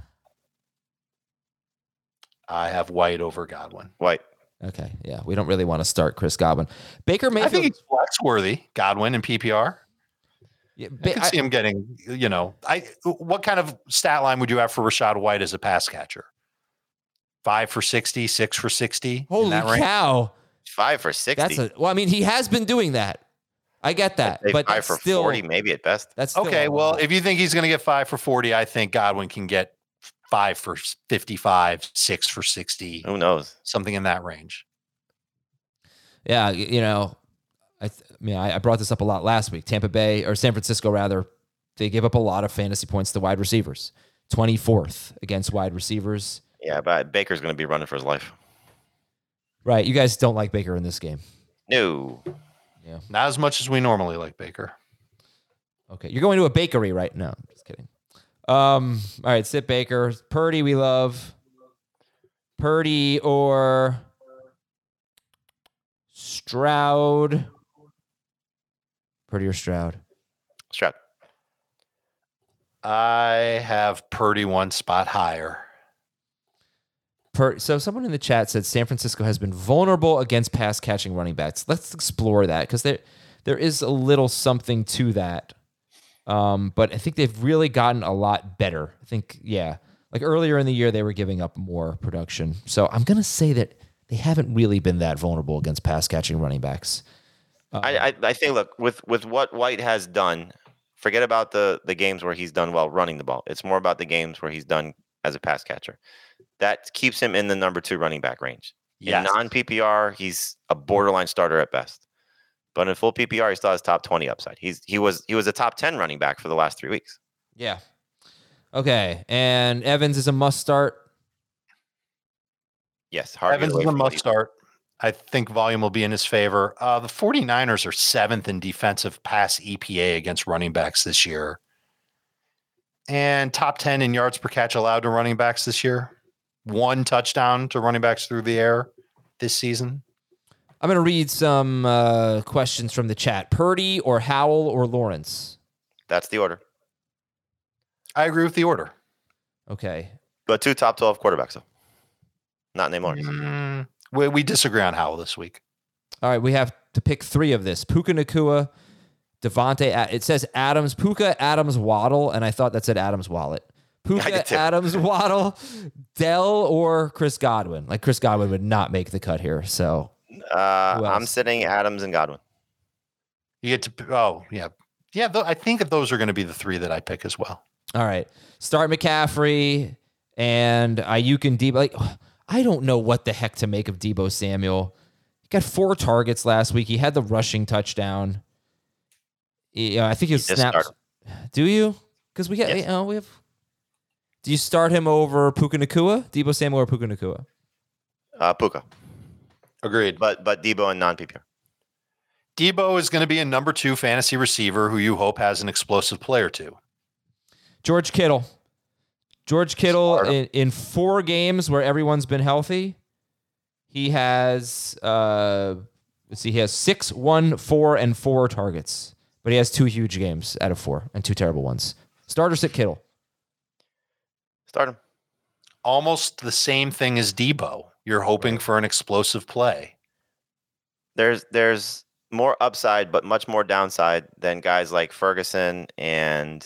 I have White over Godwin. White. Okay. Yeah. We don't really want to start Chris Godwin. Baker Mayfield. I think he's flex worthy. Godwin in P P R. Yeah, ba- I can see him getting, you know, I, what kind of stat line would you have for Rashad White as a pass catcher? Five for sixty, six for sixty. Holy cow. Range? Five for sixty. That's a, well, I mean, he has been doing that. I get that, but five for still, forty, maybe at best. That's still okay. Well, if you think he's going to get five for forty, I think Godwin can get five for fifty-five, six for sixty. Who knows? Something in that range. Yeah, you know, I, th- I mean, I, I brought this up a lot last week. Tampa Bay or San Francisco, rather, they give up a lot of fantasy points to wide receivers. twenty-fourth against wide receivers. Yeah, but Baker's going to be running for his life. Right. You guys don't like Baker in this game. No. Yeah. Not as much as we normally like Baker. Okay. You're going to a bakery right now. Just kidding. Um, all right. Sit Baker. Purdy, we love. Purdy or Stroud. Purdy or Stroud? Stroud. I have Purdy one spot higher. So someone in the chat said San Francisco has been vulnerable against pass-catching running backs. Let's explore that because there, there is a little something to that. Um, but I think they've really gotten a lot better. I think, yeah, like earlier in the year, they were giving up more production. So I'm going to say that they haven't really been that vulnerable against pass-catching running backs. Uh, I, I, I think, look, with, with what White has done, forget about the, the games where he's done well running the ball. It's more about the games where he's done as a pass-catcher. That keeps him in the number two running back range. Yes. In non-P P R, he's a borderline starter at best. But in full P P R, he still has top twenty upside. He's he was he was a top ten running back for the last three weeks. Yeah. Okay. And Evans is a must start. Yes. Evans is a must start. I think volume will be in his favor. Uh, the 49ers are seventh in defensive pass E P A against running backs this year. And top ten in yards per catch allowed to running backs this year. One touchdown to running backs through the air this season. I'm going to read some uh, questions from the chat. Purdy or Howell or Lawrence? That's the order. I agree with the order. Okay. But two top twelve quarterbacks, though. Not named Lawrence. Mm, we, we disagree on Howell this week. All right, we have to pick three of this. Puka Nakua, Devontae. It says Adams, Puka, Adams, Waddle, and I thought that said Adams Wallet. Puka, Adams, Waddle, Dell, or Chris Godwin. Like, Chris Godwin would not make the cut here, so. Uh, I'm sitting Adams and Godwin. You get to, oh, yeah. Yeah, th- I think that those are going to be the three that I pick as well. All right. Start McCaffrey and Ayuk and Debo. Like, I don't know what the heck to make of Debo Samuel. He got four targets last week. He had the rushing touchdown. Yeah, I think he, he snapped. Do you? Because we got, yes. you know, we have... Do you start him over Puka Nakua, Deebo Samuel, or Puka Nakua? Uh, Puka. Agreed. But but Deebo in non-P P R. Deebo is going to be a number two fantasy receiver who you hope has an explosive play or two. George Kittle. George Kittle in, in four games where everyone's been healthy. He has uh, Let's see, he has six, one, four, and four targets. But he has two huge games out of four and two terrible ones. Start or sit Kittle? Start him. Almost the same thing as Debo. You're hoping right. for an explosive play. There's there's more upside, but much more downside than guys like Ferguson and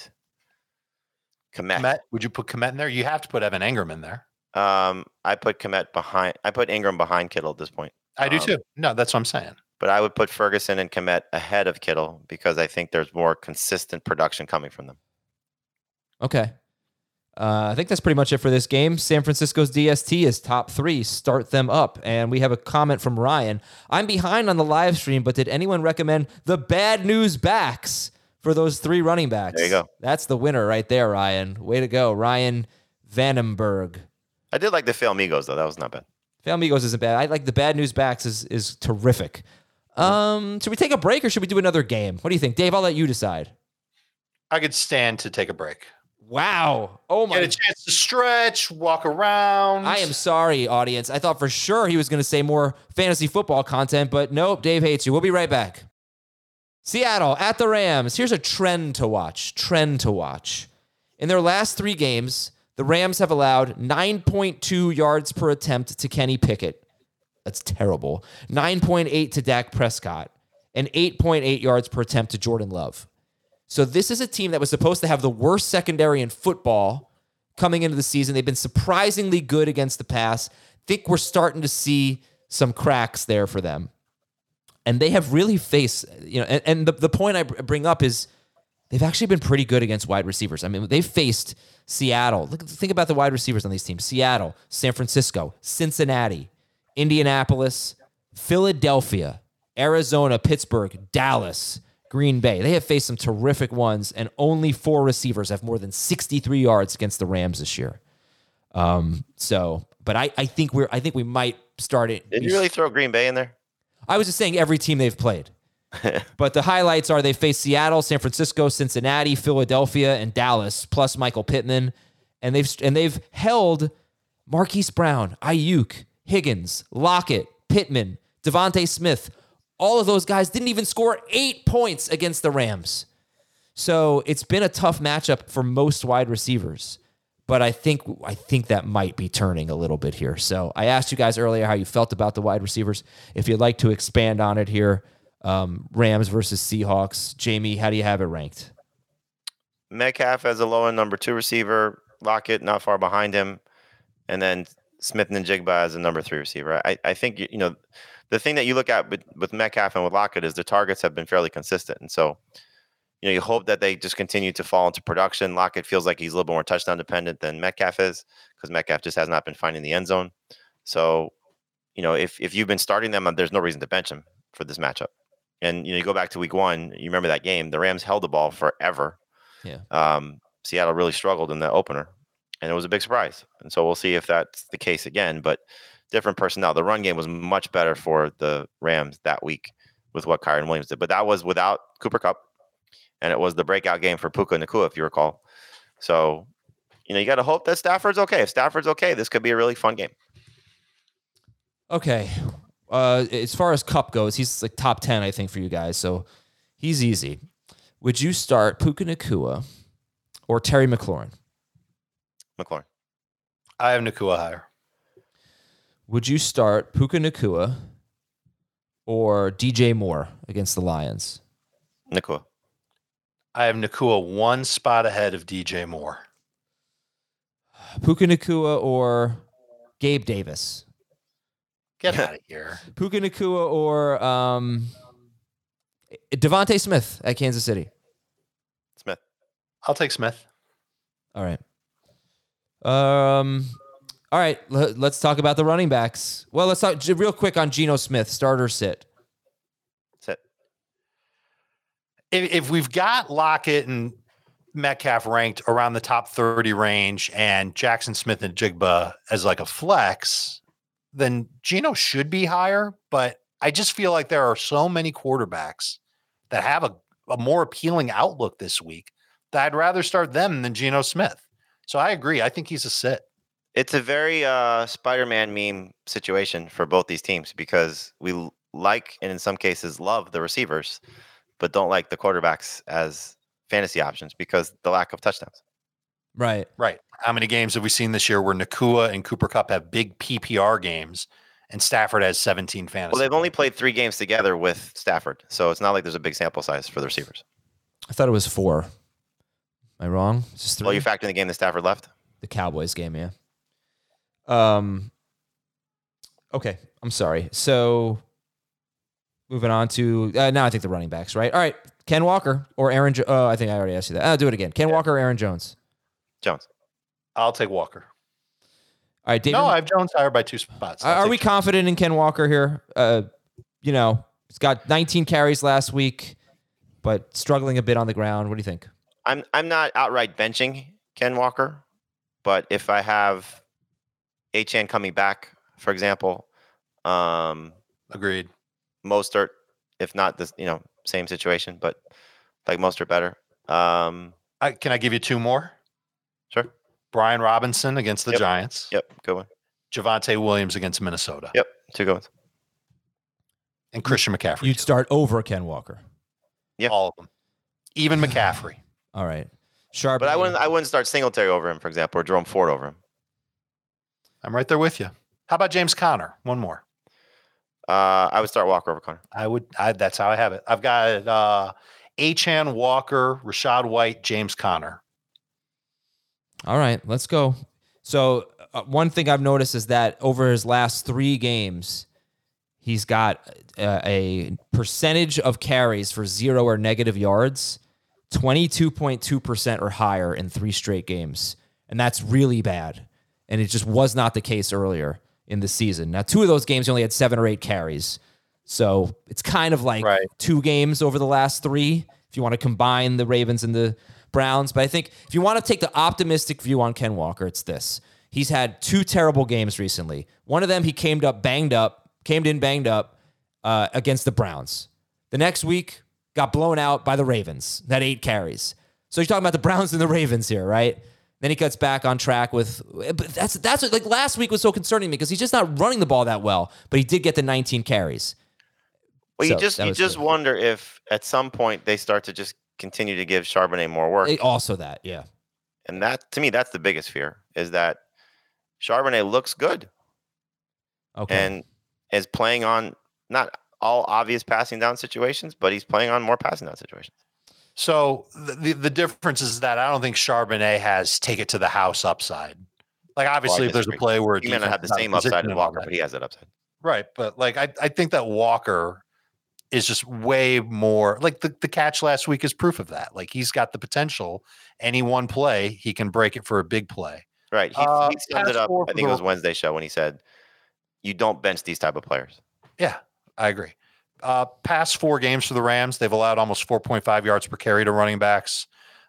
Kmet. Kmet. Would you put Kmet in there? You have to put Evan Ingram in there. Um, I put Kmet behind. I put Ingram behind Kittle at this point. I um, do too. No, that's what I'm saying. But I would put Ferguson and Kmet ahead of Kittle because I think there's more consistent production coming from them. Okay. Uh, I think that's pretty much it for this game. San Francisco's D S T is top three. Start them up. And we have a comment from Ryan. I'm behind on the live stream, but did anyone recommend the bad news backs for those three running backs? There you go. That's the winner right there, Ryan. Way to go, Ryan Vandenberg. I did like the Fail Migos, though. That was not bad. Fail Migos isn't bad. I like the bad news backs is is terrific. Um, should we take a break or should we do another game? What do you think? Dave, I'll let you decide. I could stand to take a break. Wow. Oh my. Get a chance to stretch, walk around. I am sorry, audience. I thought for sure he was going to say more fantasy football content, but nope, Dave hates you. We'll be right back. Seattle at the Rams. Here's a trend to watch. Trend to watch. In their last three games, the Rams have allowed nine point two yards per attempt to Kenny Pickett. That's terrible. nine point eight to Dak Prescott and eight point eight yards per attempt to Jordan Love. So this is a team that was supposed to have the worst secondary in football coming into the season. They've been surprisingly good against the pass. I think we're starting to see some cracks there for them. And they have really faced, you know, and, and the, the point I bring up is they've actually been pretty good against wide receivers. I mean, they've faced Seattle. Look, think about the wide receivers on these teams. Seattle, San Francisco, Cincinnati, Indianapolis, Philadelphia, Arizona, Pittsburgh, Dallas, Green Bay. They have faced some terrific ones, and only four receivers have more than sixty-three yards against the Rams this year. Um, so, but I, I think we're I think we might start it. Did you really throw Green Bay in there? I was just saying every team they've played. But the highlights are they face Seattle, San Francisco, Cincinnati, Philadelphia, and Dallas, plus Michael Pittman, and they've and they've held Marquise Brown, Ayuk, Higgins, Lockett, Pittman, Devontae Smith. All of those guys didn't even score eight points against the Rams. So it's been a tough matchup for most wide receivers. But I think I think that might be turning a little bit here. So I asked you guys earlier how you felt about the wide receivers. If you'd like to expand on it here, um, Rams versus Seahawks. Jamie, how do you have it ranked? Metcalf as a low-end number two receiver. Lockett not far behind him. And then Smith and Njigba as a number three receiver. I, I think, you know... The thing that you look at with, with Metcalf and with Lockett is the targets have been fairly consistent. And so, you know, you hope that they just continue to fall into production. Lockett feels like he's a little bit more touchdown dependent than Metcalf is because Metcalf just has not been finding the end zone. So, you know, if if you've been starting them, there's no reason to bench him for this matchup. And, you know, you go back to week one, you remember that game, the Rams held the ball forever. Yeah. Um, Seattle really struggled in the opener and it was a big surprise. And so we'll see if that's the case again, but different personnel. The run game was much better for the Rams that week with what Kyron Williams did, but that was without Cooper Kupp, and it was the breakout game for Puka Nakua, if you recall. So, you know, you got to hope that Stafford's okay. If Stafford's okay, this could be a really fun game. Okay, uh, as far as Kupp goes, he's like top ten, I think, for you guys. So he's easy. Would you start Puka Nakua or Terry McLaurin? McLaurin. I have Nakua higher. Would you start Puka Nakua or D J Moore against the Lions? Nakua. I have Nakua one spot ahead of D J Moore. Puka Nakua or Gabe Davis? Get out of here. Puka Nakua or um, Devontae Smith at Kansas City? Smith. I'll take Smith. All right. Um... All right, let's talk about the running backs. Well, let's talk real quick on Geno Smith, start or sit. Sit. If, if we've got Lockett and Metcalf ranked around the top thirty range and Jackson Smith and Jigba as like a flex, then Geno should be higher. But I just feel like there are so many quarterbacks that have a, a more appealing outlook this week that I'd rather start them than Geno Smith. So I agree. I think he's a sit. It's a very uh, Spider-Man meme situation for both these teams because we like, and in some cases love, the receivers, but don't like the quarterbacks as fantasy options because the lack of touchdowns. Right. Right. How many games have we seen this year where Nakua and Cooper Kupp have big P P R games and Stafford has seventeen fantasy? Well, they've only played three games together with Stafford, so it's not like there's a big sample size for the receivers. I thought it was four. Am I wrong? It's just three. Well, you factor in the game that Stafford left? The Cowboys game, yeah. Um. Okay, I'm sorry. So moving on to, uh, now I think the running backs, right? All right, Ken Walker or Aaron jo- Oh, I think I already asked you that. I'll do it again. Ken yeah. Walker or Aaron Jones? Jones. I'll take Walker. All right, David. No, I have Jones higher by two spots. I'll are we Jones. confident in Ken Walker here? Uh, you know, he's got nineteen carries last week, but struggling a bit on the ground. What do you think? I'm I'm not outright benching Ken Walker, but if I have Achane coming back, for example, um, agreed. Mostert, if not this, you know, same situation, but like Mostert better. Um, I, can I give you two more? Sure. Brian Robinson against the yep. Giants. Yep, good one. Javonte Williams against Minnesota. Yep, two good ones. And Christian McCaffrey. You'd too. Start over Ken Walker. Yeah, all of them, even McCaffrey. All right, Sharp. But I wouldn't. I wouldn't start Singletary over him, for example, or Jerome Ford over him. I'm right there with you. How about James Conner? One more. Uh, I would start Walker over Conner. I would. I, that's how I have it. I've got uh, Achane, Walker, Rashad White, James Conner. All right, let's go. So uh, one thing I've noticed is that over his last three games, he's got uh, a percentage of carries for zero or negative yards, twenty-two point two percent or higher in three straight games. And that's really bad. And it just was not the case earlier in the season. Now, two of those games, he only had seven or eight carries. So it's kind of like right. two games over the last three, if you want to combine the Ravens and the Browns. But I think if you want to take the optimistic view on Ken Walker, it's this. He's had two terrible games recently. One of them, he came up banged up, came in banged up uh, against the Browns. The next week, got blown out by the Ravens. That eight carries. So you're talking about the Browns and the Ravens here, right? Then he cuts back on track with, but that's, that's what, like last week was so concerning me because he's just not running the ball that well, but he did get the nineteen carries. Well, so you just, you just wonder if at some point they start to just continue to give Charbonnet more work. It, also that, yeah. And that, to me, that's the biggest fear, is that Charbonnet looks good. Okay. And is playing on not all obvious passing down situations, but he's playing on more passing down situations. So the, the, the difference is that I don't think Charbonnet has take it to the house upside. Like, obviously, well, if there's a play where... He may not have the same upside in Walker, but he has that upside. Right, but like I, I think that Walker... is just way more like the, the catch last week is proof of that. Like he's got the potential. Any one play, he can break it for a big play. Right. He, uh, he summed it up. I think it was Wednesday show when he said, "You don't bench these type of players." Yeah, I agree. Uh, past four games for the Rams, they've allowed almost four point five yards per carry to running backs.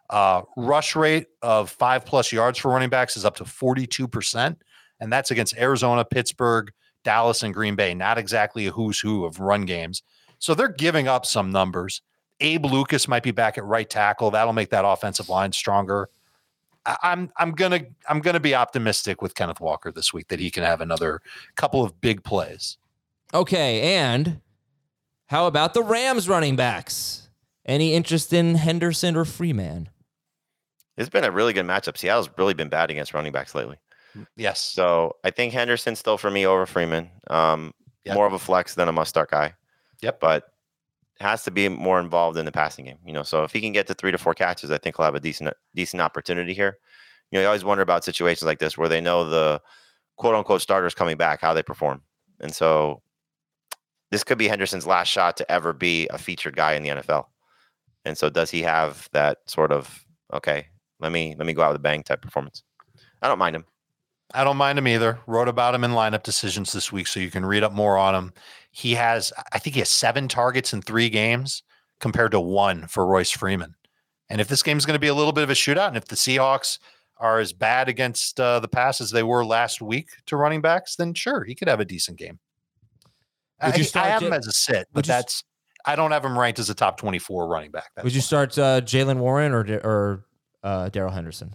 Uh, rush rate of five plus yards for running backs is up to forty-two percent, and that's against Arizona, Pittsburgh, Dallas, and Green Bay. Not exactly a who's who of run games. So they're giving up some numbers. Abe Lucas might be back at right tackle. That'll make that offensive line stronger. I, I'm I'm gonna I'm gonna be optimistic with Kenneth Walker this week that he can have another couple of big plays. Okay, and how about the Rams running backs? Any interest in Henderson or Freeman? It's been a really good matchup. Seattle's really been bad against running backs lately. Yes. So I think Henderson's still for me over Freeman. Um, yep. More of a flex than a must-start guy. Yep, but has to be more involved in the passing game, you know. So if he can get to three to four catches, I think he'll have a decent, decent opportunity here. You know, you always wonder about situations like this where they know the quote unquote starters coming back, how they perform. And so this could be Henderson's last shot to ever be a featured guy in the N F L. And so does he have that sort of, okay, let me, let me go out with a bang type performance? I don't mind him. I don't mind him either. Wrote about him in lineup decisions this week, so you can read up more on him. He has, I think he has seven targets in three games compared to one for Royce Freeman. And if this game is going to be a little bit of a shootout, and if the Seahawks are as bad against uh, the pass as they were last week to running backs, then sure, he could have a decent game. Would you I, start I have J- him as a sit, but that's, I don't have him ranked as a top twenty-four running back. Would you start uh, Jaylen Warren or, or uh, Darrell Henderson?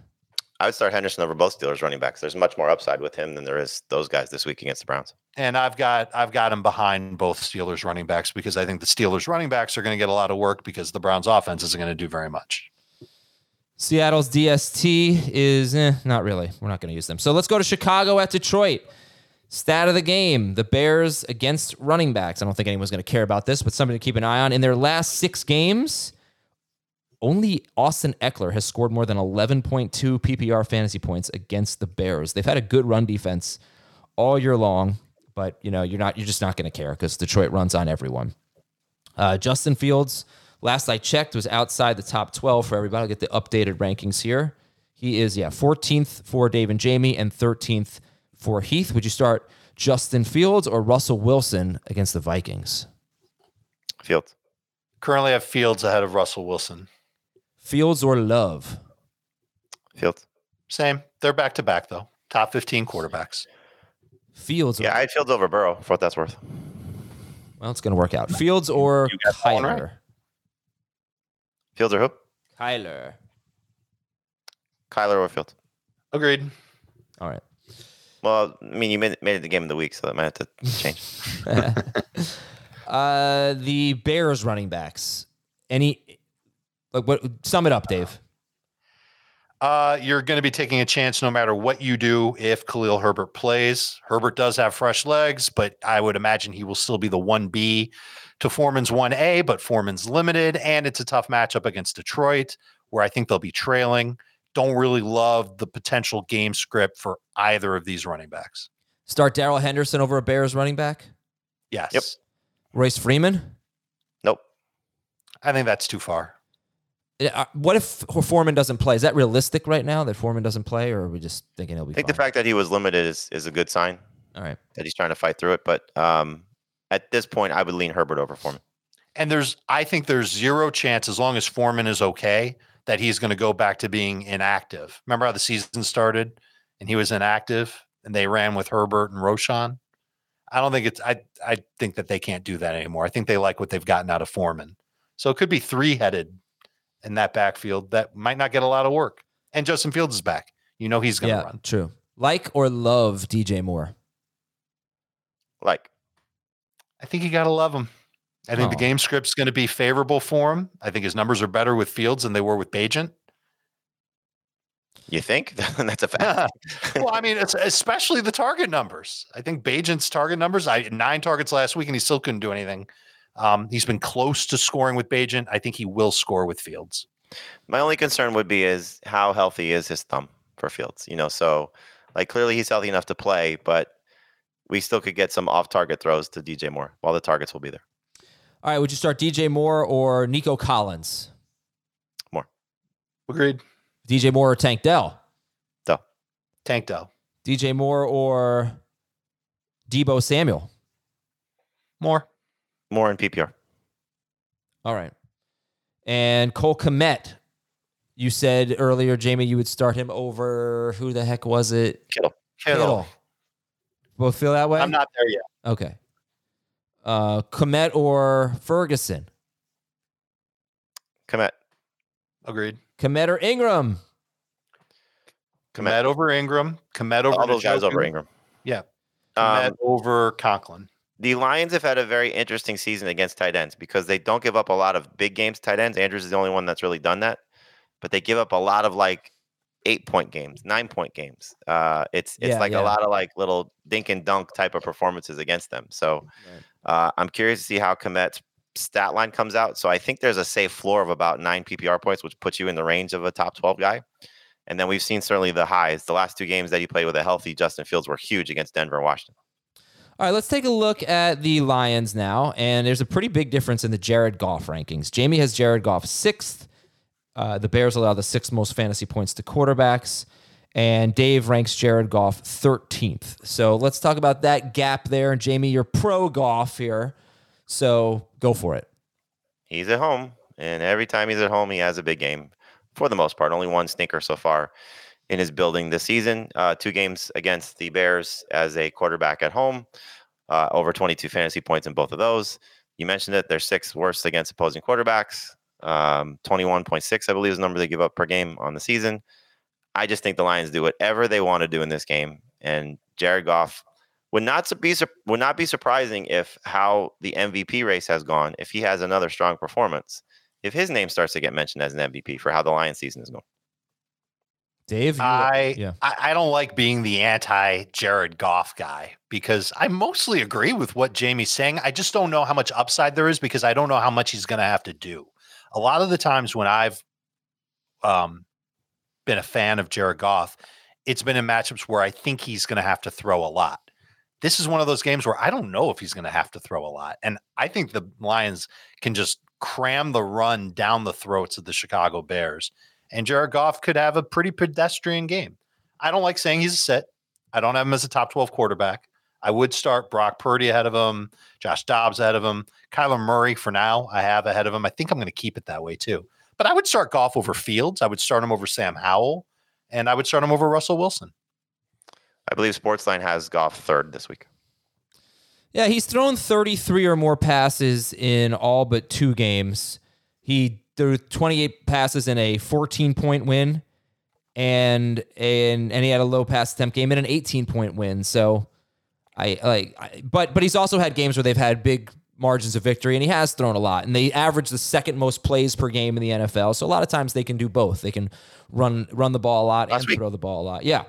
I would start Henderson over both Steelers running backs. There's much more upside with him than there is those guys this week against the Browns. And I've got I've got him behind both Steelers running backs because I think the Steelers running backs are going to get a lot of work because the Browns offense isn't going to do very much. Seattle's D S T is eh, not really. We're not going to use them. So let's go to Chicago at Detroit. Stat of the game, the Bears against running backs. I don't think anyone's going to care about this, but something to keep an eye on. In their last six games, only Austin Eckler has scored more than eleven point two P P R fantasy points against the Bears. They've had a good run defense all year long, but you know, you're not, you're just not going to care because Detroit runs on everyone. Uh, Justin Fields, last I checked, was outside the top twelve for everybody. I'll get the updated rankings here. He is, yeah, fourteenth for Dave and Jamie and thirteenth for Heath. Would you start Justin Fields or Russell Wilson against the Vikings? Fields. Currently have Fields ahead of Russell Wilson. Fields or Love? Fields. Same. They're back-to-back, though. Top fifteen quarterbacks. Fields. Yeah, I'd Fields over Burrow, for what that's worth. Well, it's going to work out. Fields or Kyler? Right? Fields or who? Kyler. Kyler or Fields. Agreed. All right. Well, I mean, you made it, made it the game of the week, so that might have to change. uh, the Bears running backs. Any, like, what? Sum it up, Dave. Uh, you're going to be taking a chance no matter what you do if Khalil Herbert plays. Herbert does have fresh legs, but I would imagine he will still be the one B to Foreman's one A, but Foreman's limited, and it's a tough matchup against Detroit, where I think they'll be trailing. Don't really love the potential game script for either of these running backs. Start Darrell Henderson over a Bears running back? Yes. Yep. Royce Freeman? Nope. I think that's too far. What if Foreman doesn't play? Is that realistic right now that Foreman doesn't play, or are we just thinking he'll be I think fine? The fact that he was limited is, is a good sign. All right. That he's trying to fight through it. But um, at this point, I would lean Herbert over Foreman. And there's, I think there's zero chance, as long as Foreman is okay, that he's going to go back to being inactive. Remember how the season started and he was inactive and they ran with Herbert and Roschon? I don't think it's, I, I think that they can't do that anymore. I think they like what they've gotten out of Foreman. So it could be three-headed in that backfield that might not get a lot of work. And Justin Fields is back. You know, he's going to yeah, run. True. Like or love D J Moore? Like. I think you got to love him. I think oh. the game script's going to be favorable for him. I think his numbers are better with Fields than they were with Bagent. You think? That's a fact. Well, I mean, it's especially the target numbers. I think Bagent's target numbers, I nine targets last week, and he still couldn't do anything. Um, he's been close to scoring with Bagent. I think he will score with Fields. My only concern would be is how healthy is his thumb for Fields? You know, so like clearly he's healthy enough to play, but we still could get some off-target throws to D J Moore while the targets will be there. All right, would you start D J Moore or Nico Collins? Moore. Agreed. D J Moore or Tank Dell? Dell. Tank Dell. D J Moore or Debo Samuel? Moore. Moore in P P R. All right. And Cole Kmet, you said earlier, Jamie, you would start him over, who the heck was it? Kittle. Kittle. Kittle. Both feel that way? I'm not there yet. Okay. Uh, Kmet or Ferguson? Kmet. Agreed. Kmet or Ingram? Kmet over Ingram. Kmet over all those guys over Ingram. Yeah. Kmet um, over Conklin. The Lions have had a very interesting season against tight ends because they don't give up a lot of big games. Tight ends, Andrews is the only one that's really done that, but they give up a lot of like eight-point games, nine-point games. Uh, it's it's yeah, like yeah. a lot of like little dink and dunk type of performances against them. So uh, I'm curious to see how Komet's stat line comes out. So I think there's a safe floor of about nine P P R points, which puts you in the range of a top twelve guy. And then we've seen certainly the highs. The last two games that he played with a healthy Justin Fields were huge against Denver and Washington. All right, let's take a look at the Lions now. And there's a pretty big difference in the Jared Goff rankings. Jamie has Jared Goff sixth. Uh, the Bears allow the sixth most fantasy points to quarterbacks, and Dave ranks Jared Goff thirteenth. So let's talk about that gap there. And Jamie, you're pro Goff here, so go for it. He's at home, and every time he's at home, he has a big game for the most part. Only one stinker so far in his building this season. Uh, two games against the Bears as a quarterback at home, uh, over twenty-two fantasy points in both of those. You mentioned it; they're sixth worst against opposing quarterbacks. Um, twenty-one point six, I believe, is the number they give up per game on the season. I just think the Lions do whatever they want to do in this game. And Jared Goff would not be would not be surprising if how the M V P race has gone, if he has another strong performance, if his name starts to get mentioned as an M V P for how the Lions season is going. Dave, I, yeah. I I don't like being the anti-Jared Goff guy because I mostly agree with what Jamie's saying. I just don't know how much upside there is because I don't know how much he's going to have to do. A lot of the times when I've um, been a fan of Jared Goff, it's been in matchups where I think he's going to have to throw a lot. This is one of those games where I don't know if he's going to have to throw a lot. And I think the Lions can just cram the run down the throats of the Chicago Bears. And Jared Goff could have a pretty pedestrian game. I don't like saying he's a sit. I don't have him as a top twelve quarterback. I would start Brock Purdy ahead of him, Josh Dobbs ahead of him, Kyler Murray for now I have ahead of him. I think I'm going to keep it that way too. But I would start Goff over Fields. I would start him over Sam Howell. And I would start him over Russell Wilson. I believe Sportsline has Goff third this week. Yeah, he's thrown thirty-three or more passes in all but two games. He threw twenty-eight passes in a fourteen-point win, and and and he had a low pass attempt game in an eighteen-point win. So, I like, I, but but he's also had games where they've had big margins of victory, and he has thrown a lot. And they average the second most plays per game in the N F L. So a lot of times they can do both. They can run run the ball a lot Last and week. throw the ball a lot. Yeah,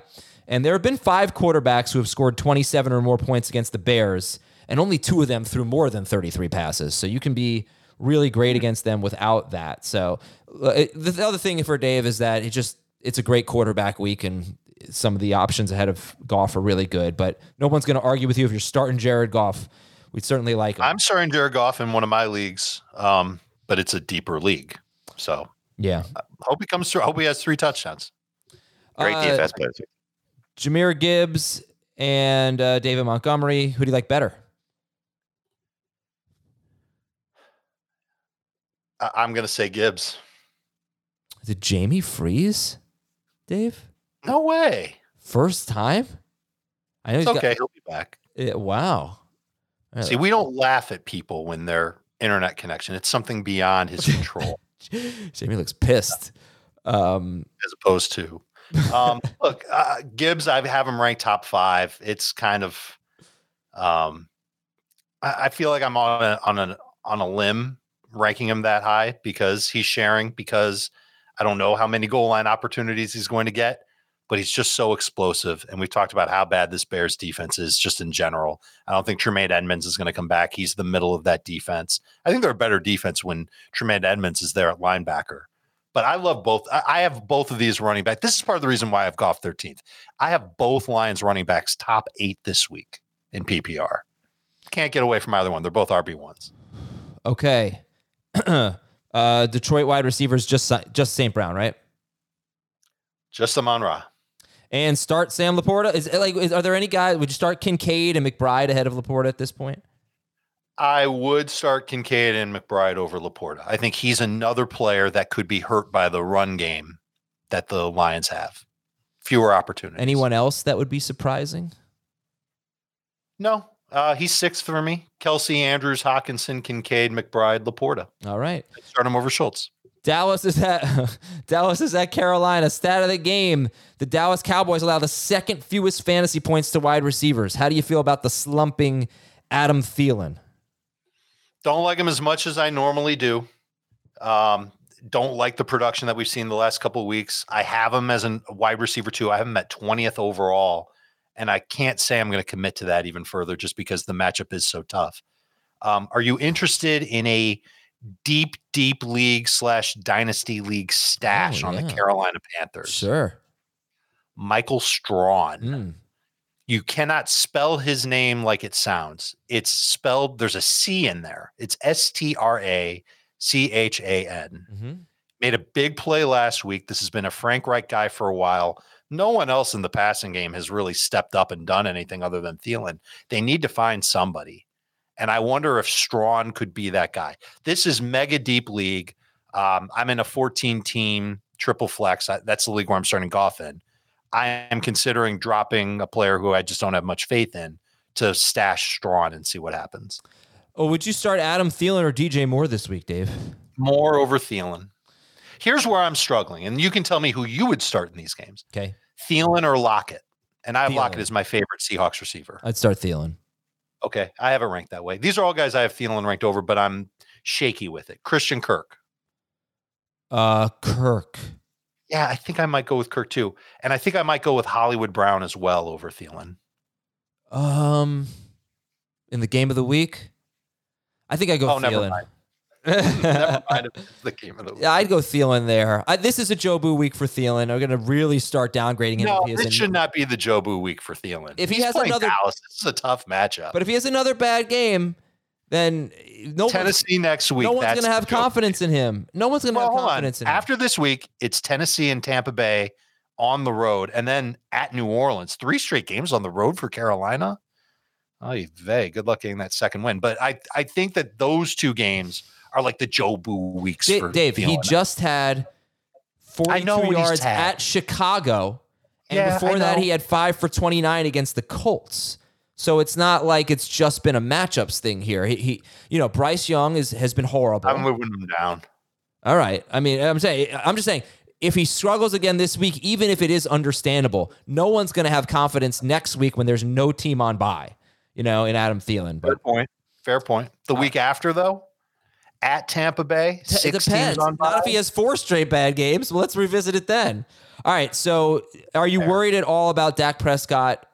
and there have been five quarterbacks who have scored twenty-seven or more points against the Bears, and only two of them threw more than thirty-three passes. So you can be really great against them without that. So it, the other thing for Dave is that it just it's a great quarterback week, and some of the options ahead of Goff are really good. But no one's going to argue with you if you're starting Jared Goff. We'd certainly like him. I'm starting Jared Goff in one of my leagues, um, but it's a deeper league. So yeah, I hope he comes through. I hope he has three touchdowns. Great uh, D F S players. Jahmyr Gibbs and uh, David Montgomery. Who do you like better? I'm going to say Gibbs. Is it Jamie Freeze, Dave? No way. First time? I know it's he's okay. Got... He'll be back. It, wow. Right. See, we don't laugh at people when their internet connection. It's something beyond his control. Jamie looks pissed. Um, As opposed to. Um, look, uh, Gibbs, I have him ranked top five. It's kind of, um, I, I feel like I'm on a, on a, on a limb ranking him that high because he's sharing, because I don't know how many goal line opportunities he's going to get, but he's just so explosive. And we've talked about how bad this Bears defense is just in general. I don't think Tremaine Edmonds is going to come back. He's the middle of that defense. I think they're a better defense when Tremaine Edmonds is there at linebacker, but I love both. I have both of these running back. This is part of the reason why I've Goff thirteenth. I have both Lions running backs top eight this week in P P R. Can't get away from either one. They're both R B ones. Okay. uh, Detroit wide receivers, just just Saint Brown, right? Just Amon-Ra. And start Sam Laporta. Is like, is, are there any guys? Would you start Kincaid and McBride ahead of Laporta at this point? I would start Kincaid and McBride over Laporta. I think he's another player that could be hurt by the run game that the Lions have. Fewer opportunities. Anyone else that would be surprising? No. Uh, he's sixth for me. Kelsey, Andrews, Hawkinson, Kincaid, McBride, Laporta. All right. Start him over Schultz. Dallas is at Dallas is at Carolina. Stat of the game. The Dallas Cowboys allow the second fewest fantasy points to wide receivers. How do you feel about the slumping Adam Thielen? Don't like him as much as I normally do. Um, don't like the production that we've seen the last couple of weeks. I have him as a wide receiver too. I have him at twentieth overall. And I can't say I'm going to commit to that even further just because the matchup is so tough. Um, are you interested in a deep, deep league slash dynasty league stash oh, on yeah. the Carolina Panthers? Sure. Michael Strawn. Mm. You cannot spell his name like it sounds. It's spelled, there's a C in there. It's S T R A C H A N. Mm-hmm. Made a big play last week. This has been a Frank Reich guy for a while. No one else in the passing game has really stepped up and done anything other than Thielen. They need to find somebody. And I wonder if Strawn could be that guy. This is mega deep league. Um, I'm in a fourteen-team triple flex. I, that's the league where I'm starting Goff in. I am considering dropping a player who I just don't have much faith in to stash Strawn and see what happens. Oh, would you start Adam Thielen or D J Moore this week, Dave? Moore over Thielen. here's where I'm struggling, and you can tell me who you would start in these games. Okay. Thielen or Lockett. And I have Thielen. Lockett as my favorite Seahawks receiver. I'd start Thielen. Okay. I have it ranked that way. These are all guys I have Thielen ranked over, but I'm shaky with it. Christian Kirk. Uh, Kirk. Yeah, I think I might go with Kirk too. And I think I might go with Hollywood Brown as well over Thielen. Um, in the game of the week, I think I go oh, Thielen. Never mind. Never mind. The game of the week. Yeah, I'd go Thielen there. I, this is a Jobu week for Thielen. I'm going to really start downgrading him. No, this should not be the Jobu week for Thielen. If He's he has another, Dallas, this is a tough matchup. But if he has another bad game, then no Tennessee next week. No one's going to have confidence in him. No one's going to have confidence in him. After this week, it's Tennessee and Tampa Bay on the road, and then at New Orleans. Three straight games on the road for Carolina. Oh, you vey. Good luck getting that second win. But I, I think that those two games are like the Joe Boo weeks D- for Dave. He just had forty-two yards at Chicago, and yeah, before that he had five for twenty-nine against the Colts. So it's not like it's just been a matchups thing here. He, he you know, Bryce Young is has been horrible. I'm moving him down. All right. I mean, I'm saying, I'm just saying, if he struggles again this week, even if it is understandable, no one's going to have confidence next week when there's no team on bye, you know, in Adam Thielen. But, fair point. Fair point. The uh, week after, though, at Tampa Bay, t- six depends. teams on bye. Not if he has four straight bad games. Well, let's revisit it then. All right. So, are you fair. worried at all about Dak Prescott?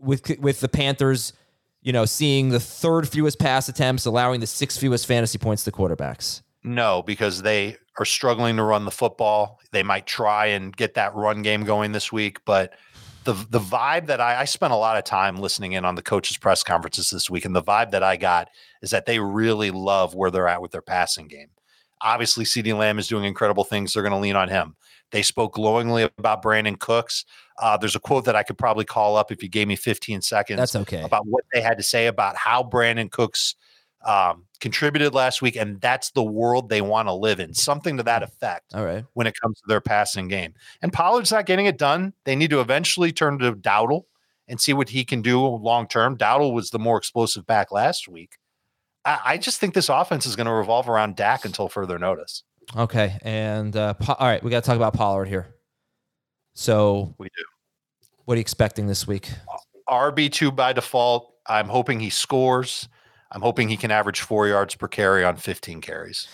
With with the Panthers, you know, seeing the third fewest pass attempts, allowing the sixth fewest fantasy points to quarterbacks? No, because they are struggling to run the football. They might try and get that run game going this week, but the the vibe that I, I spent a lot of time listening in on the coaches' press conferences this week, and the vibe that I got is that they really love where they're at with their passing game. Obviously, CeeDee Lamb is doing incredible things. They're going to lean on him. They spoke glowingly about Brandon Cooks. Uh, there's a quote that I could probably call up if you gave me fifteen seconds. That's okay. About what they had to say about how Brandon Cooks um, contributed last week, and that's the world they want to live in. Something to that effect. All right. When it comes to their passing game. And Pollard's not getting it done. They need to eventually turn to Dowdle and see what he can do long-term. Dowdle was the more explosive back last week. I, I just think this offense is going to revolve around Dak until further notice. Okay. And uh, po- all right, we got to talk about Pollard here. So we do. What are you expecting this week? R B two by default. I'm hoping he scores. I'm hoping he can average four yards per carry on fifteen carries.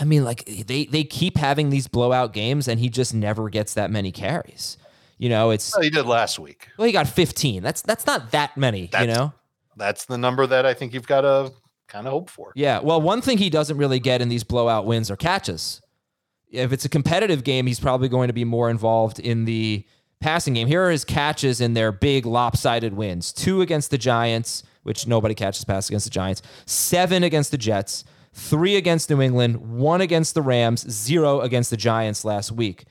I mean, like they, they keep having these blowout games and he just never gets that many carries. You know, it's well, he did last week. Well, he got fifteen. That's, that's not that many, that's, you know, that's the number that I think you've got to kind of hope for. Yeah. Well, one thing he doesn't really get in these blowout wins are catches. If it's a competitive game, he's probably going to be more involved in the passing game. Here are his catches in their big lopsided wins. Two against the Giants, which nobody catches passes against the Giants. Seven against the Jets. Three against New England. One against the Rams. Zero against the Giants last week.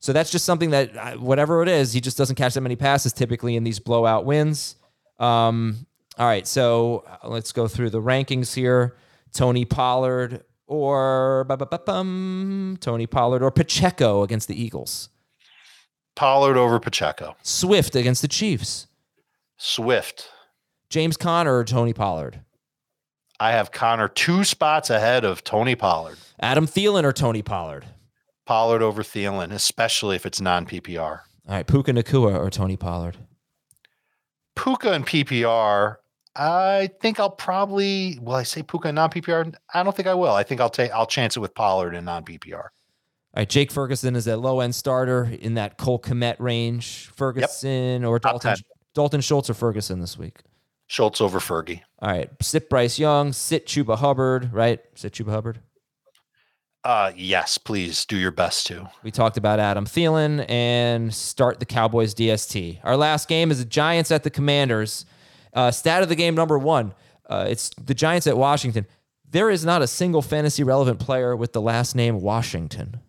So that's just something that, whatever it is, he just doesn't catch that many passes typically in these blowout wins. Um, all right, so let's go through the rankings here. Tony Pollard... Or Tony Pollard or Pacheco against the Eagles. Pollard over Pacheco. Swift against the Chiefs. Swift. James Conner or Tony Pollard. I have Conner two spots ahead of Tony Pollard. Adam Thielen or Tony Pollard. Pollard over Thielen, especially if it's non-P P R. All right, Puka Nakua or Tony Pollard. Puka and P P R. I think I'll probably, will I say Puka in non-P P R? I don't think I will. I think I'll take, I'll chance it with Pollard in non-P P R. All right. Jake Ferguson is a low end starter in that Cole Kmet range. Ferguson yep. or Dalton, Dalton Schultz or Ferguson this week. Schultz over Fergie. All right. Sit Bryce Young, sit Chuba Hubbard, right? Sit Chuba Hubbard. Uh, yes, please do your best to. We talked about Adam Thielen and start the Cowboys D S T. Our last game is the Giants at the Commanders. Uh, stat of the game, number one, uh, it's the Giants at Washington. There is not a single fantasy-relevant player with the last name Washington.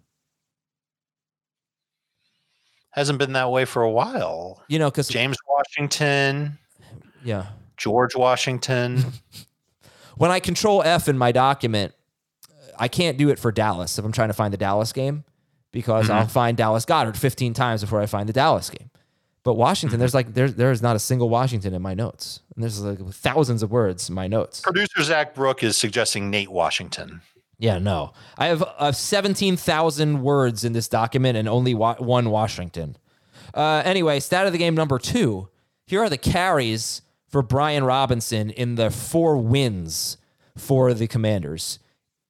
Hasn't been that way for a while. You know, because... James Washington. Yeah. George Washington. When I control F in my document, I can't do it for Dallas if I'm trying to find the Dallas game, because mm-hmm. I'll find Dallas Goedert fifteen times before I find the Dallas game. But Washington, there's like there there is not a single Washington in my notes, and there's like thousands of words in my notes. Producer Zach Brook is suggesting Nate Washington. Yeah, no. I have uh, seventeen thousand words in this document and only wa- one Washington. Uh, anyway, stat of the game number two. Here are the carries for Brian Robinson in the four wins for the Commanders.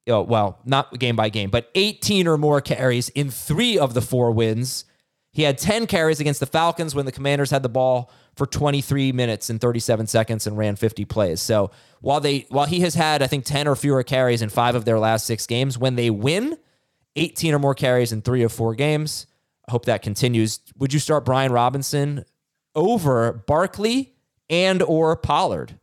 Oh, well, not game by game, but eighteen or more carries in three of the four wins. He had ten carries against the Falcons when the Commanders had the ball for twenty-three minutes and thirty-seven seconds and ran fifty plays. So while they while he has had, I think, ten or fewer carries in five of their last six games, when they win, eighteen or more carries in three of four games. I hope that continues. Would you start Brian Robinson over Barkley and or Pollard?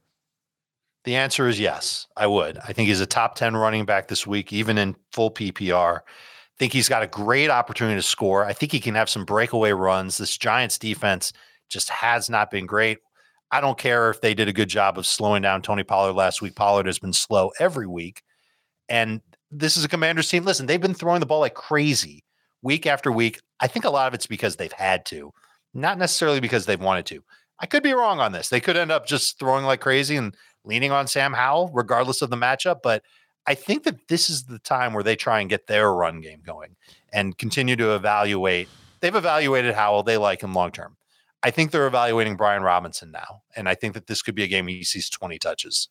The answer is yes, I would. I think he's a top ten running back this week, even in full P P R. I think he's got a great opportunity to score. I think he can have some breakaway runs. This Giants defense just has not been great. I don't care if they did a good job of slowing down Tony Pollard last week. Pollard has been slow every week. And this is a Commanders team. Listen, they've been throwing the ball like crazy week after week. I think a lot of it's because they've had to, not necessarily because they've wanted to. I could be wrong on this. They could end up just throwing like crazy and leaning on Sam Howell, regardless of the matchup. But I think that this is the time where they try and get their run game going and continue to evaluate. They've evaluated Howell. They like him long-term. I think they're evaluating Brian Robinson now. And I think that this could be a game he sees twenty touches.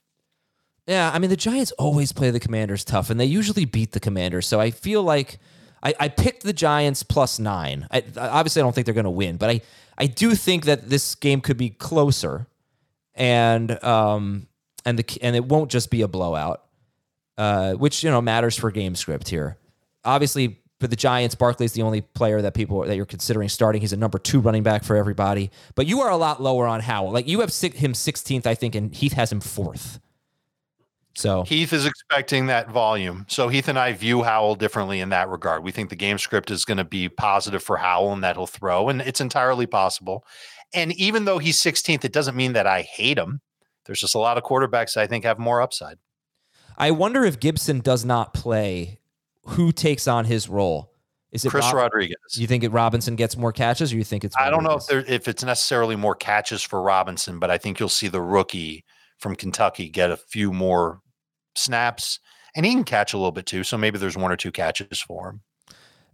Yeah. I mean, the Giants always play the Commanders tough and they usually beat the Commanders. So I feel like I, I picked the Giants plus nine. I, obviously I don't think they're going to win, but I, I do think that this game could be closer and, um, and the, and it won't just be a blowout. Uh, which, you know, matters for game script here. Obviously, for the Giants, Barkley is the only player that people that you're considering starting. He's a number two running back for everybody. But you are a lot lower on Howell. Like, you have six, him sixteenth, I think, and Heath has him fourth. So Heath is expecting that volume. So Heath and I view Howell differently in that regard. We think the game script is going to be positive for Howell and that he'll throw, and it's entirely possible. And even though he's sixteenth, it doesn't mean that I hate him. There's just a lot of quarterbacks I think have more upside. I wonder if Gibson does not play, who takes on his role? Is it Chris Rob- Rodriguez? You think it Robinson gets more catches, or you think it's? Rodriguez? I don't know if there, if it's necessarily more catches for Robinson, but I think you'll see the rookie from Kentucky get a few more snaps, and he can catch a little bit too. So maybe there's one or two catches for him.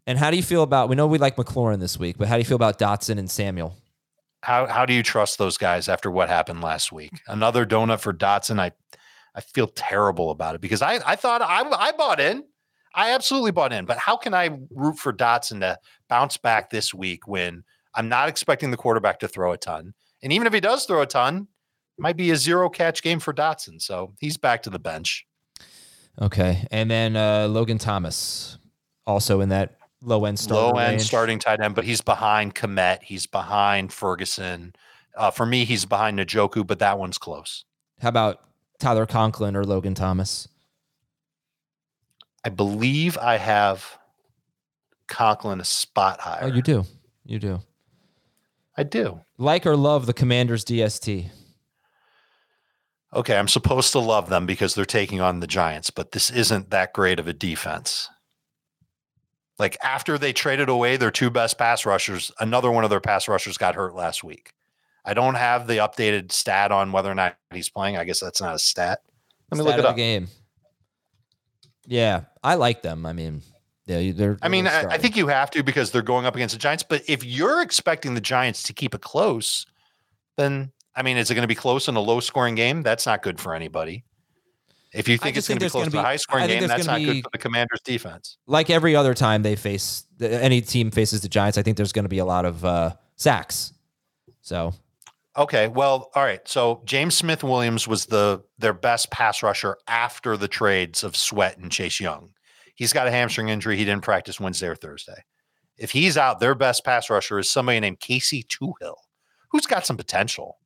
And how do you feel about? We know we like McLaurin this week, but how do you feel about Dotson and Samuel? How how do you trust those guys after what happened last week? Another donut for Dotson. I. I feel terrible about it because I, I thought I, I bought in. I absolutely bought in. But how can I root for Dotson to bounce back this week when I'm not expecting the quarterback to throw a ton? And even if he does throw a ton, it might be a zero-catch game for Dotson. So he's back to the bench. Okay. And then uh, Logan Thomas also in that low-end starting Low-end range. starting tight end, but he's behind Kmet. He's behind Ferguson. Uh, for me, he's behind Njoku, but that one's close. How about Tyler Conklin or Logan Thomas? I believe I have Conklin a spot higher. Oh, you do. You do. I do. Like or love the Commanders D S T? Okay, I'm supposed to love them because they're taking on the Giants, but this isn't that great of a defense. Like, after they traded away their two best pass rushers, another one of their pass rushers got hurt last week. I don't have the updated stat on whether or not he's playing. I guess that's not a stat. Let me stat look it up. Game. Yeah, I like them. I mean, yeah, they're. I mean, I, I think you have to because they're going up against the Giants. But if you're expecting the Giants to keep it close, then, I mean, is it going to be close in a low-scoring game? That's not good for anybody. If you think it's going to be close in a high-scoring game, that's not good for the Commanders' defense. Like every other time they face – any team faces the Giants, I think there's going to be a lot of uh, sacks. So – Okay, well, all right. So James Smith-Williams was the their best pass rusher after the trades of Sweat and Chase Young. He's got a hamstring injury. He didn't practice Wednesday or Thursday. If he's out, their best pass rusher is somebody named Casey Tuhill, who's got some potential.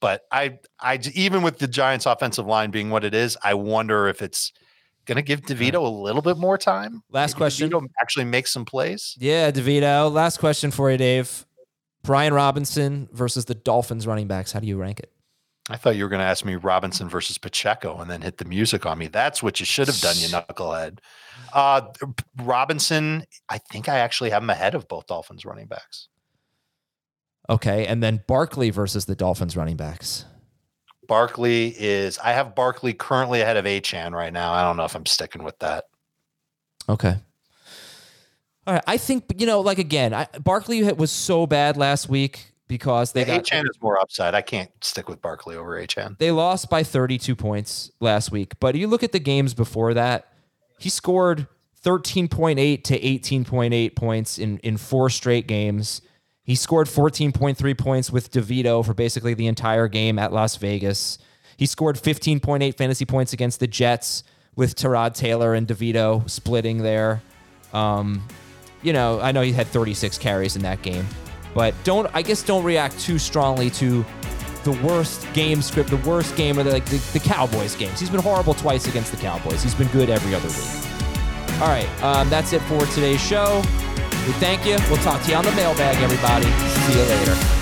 But I, I, even with the Giants' offensive line being what it is, I wonder if it's going to give DeVito a little bit more time. Last Maybe question. DeVito actually make some plays. Yeah, DeVito. Last question for you, Dave. Brian Robinson versus the Dolphins running backs. How do you rank it? I thought you were going to ask me Robinson versus Pacheco and then hit the music on me. That's what you should have done, you knucklehead. Uh, Robinson, I think I actually have him ahead of both Dolphins running backs. Okay, and then Barkley versus the Dolphins running backs. Barkley is – I have Barkley currently ahead of Achane right now. I don't know if I'm sticking with that. Okay. All right. I think, you know, like, again, I, Barkley was so bad last week because they yeah, got... H N is more upside. I can't stick with Barkley over H N. They lost by thirty-two points last week. But you look at the games before that, he scored thirteen point eight to eighteen point eight points in, in four straight games. He scored fourteen point three points with DeVito for basically the entire game at Las Vegas. He scored fifteen point eight fantasy points against the Jets with Tyrod Taylor and DeVito splitting there. Um, you know, I know he had thirty-six carries in that game, but don't, I guess don't react too strongly to the worst game script, the worst game, or the, like the, the Cowboys games. He's been horrible twice against the Cowboys. He's been good every other week. All right, um, that's it for today's show. We thank you. We'll talk to you on the mailbag, everybody. See you later.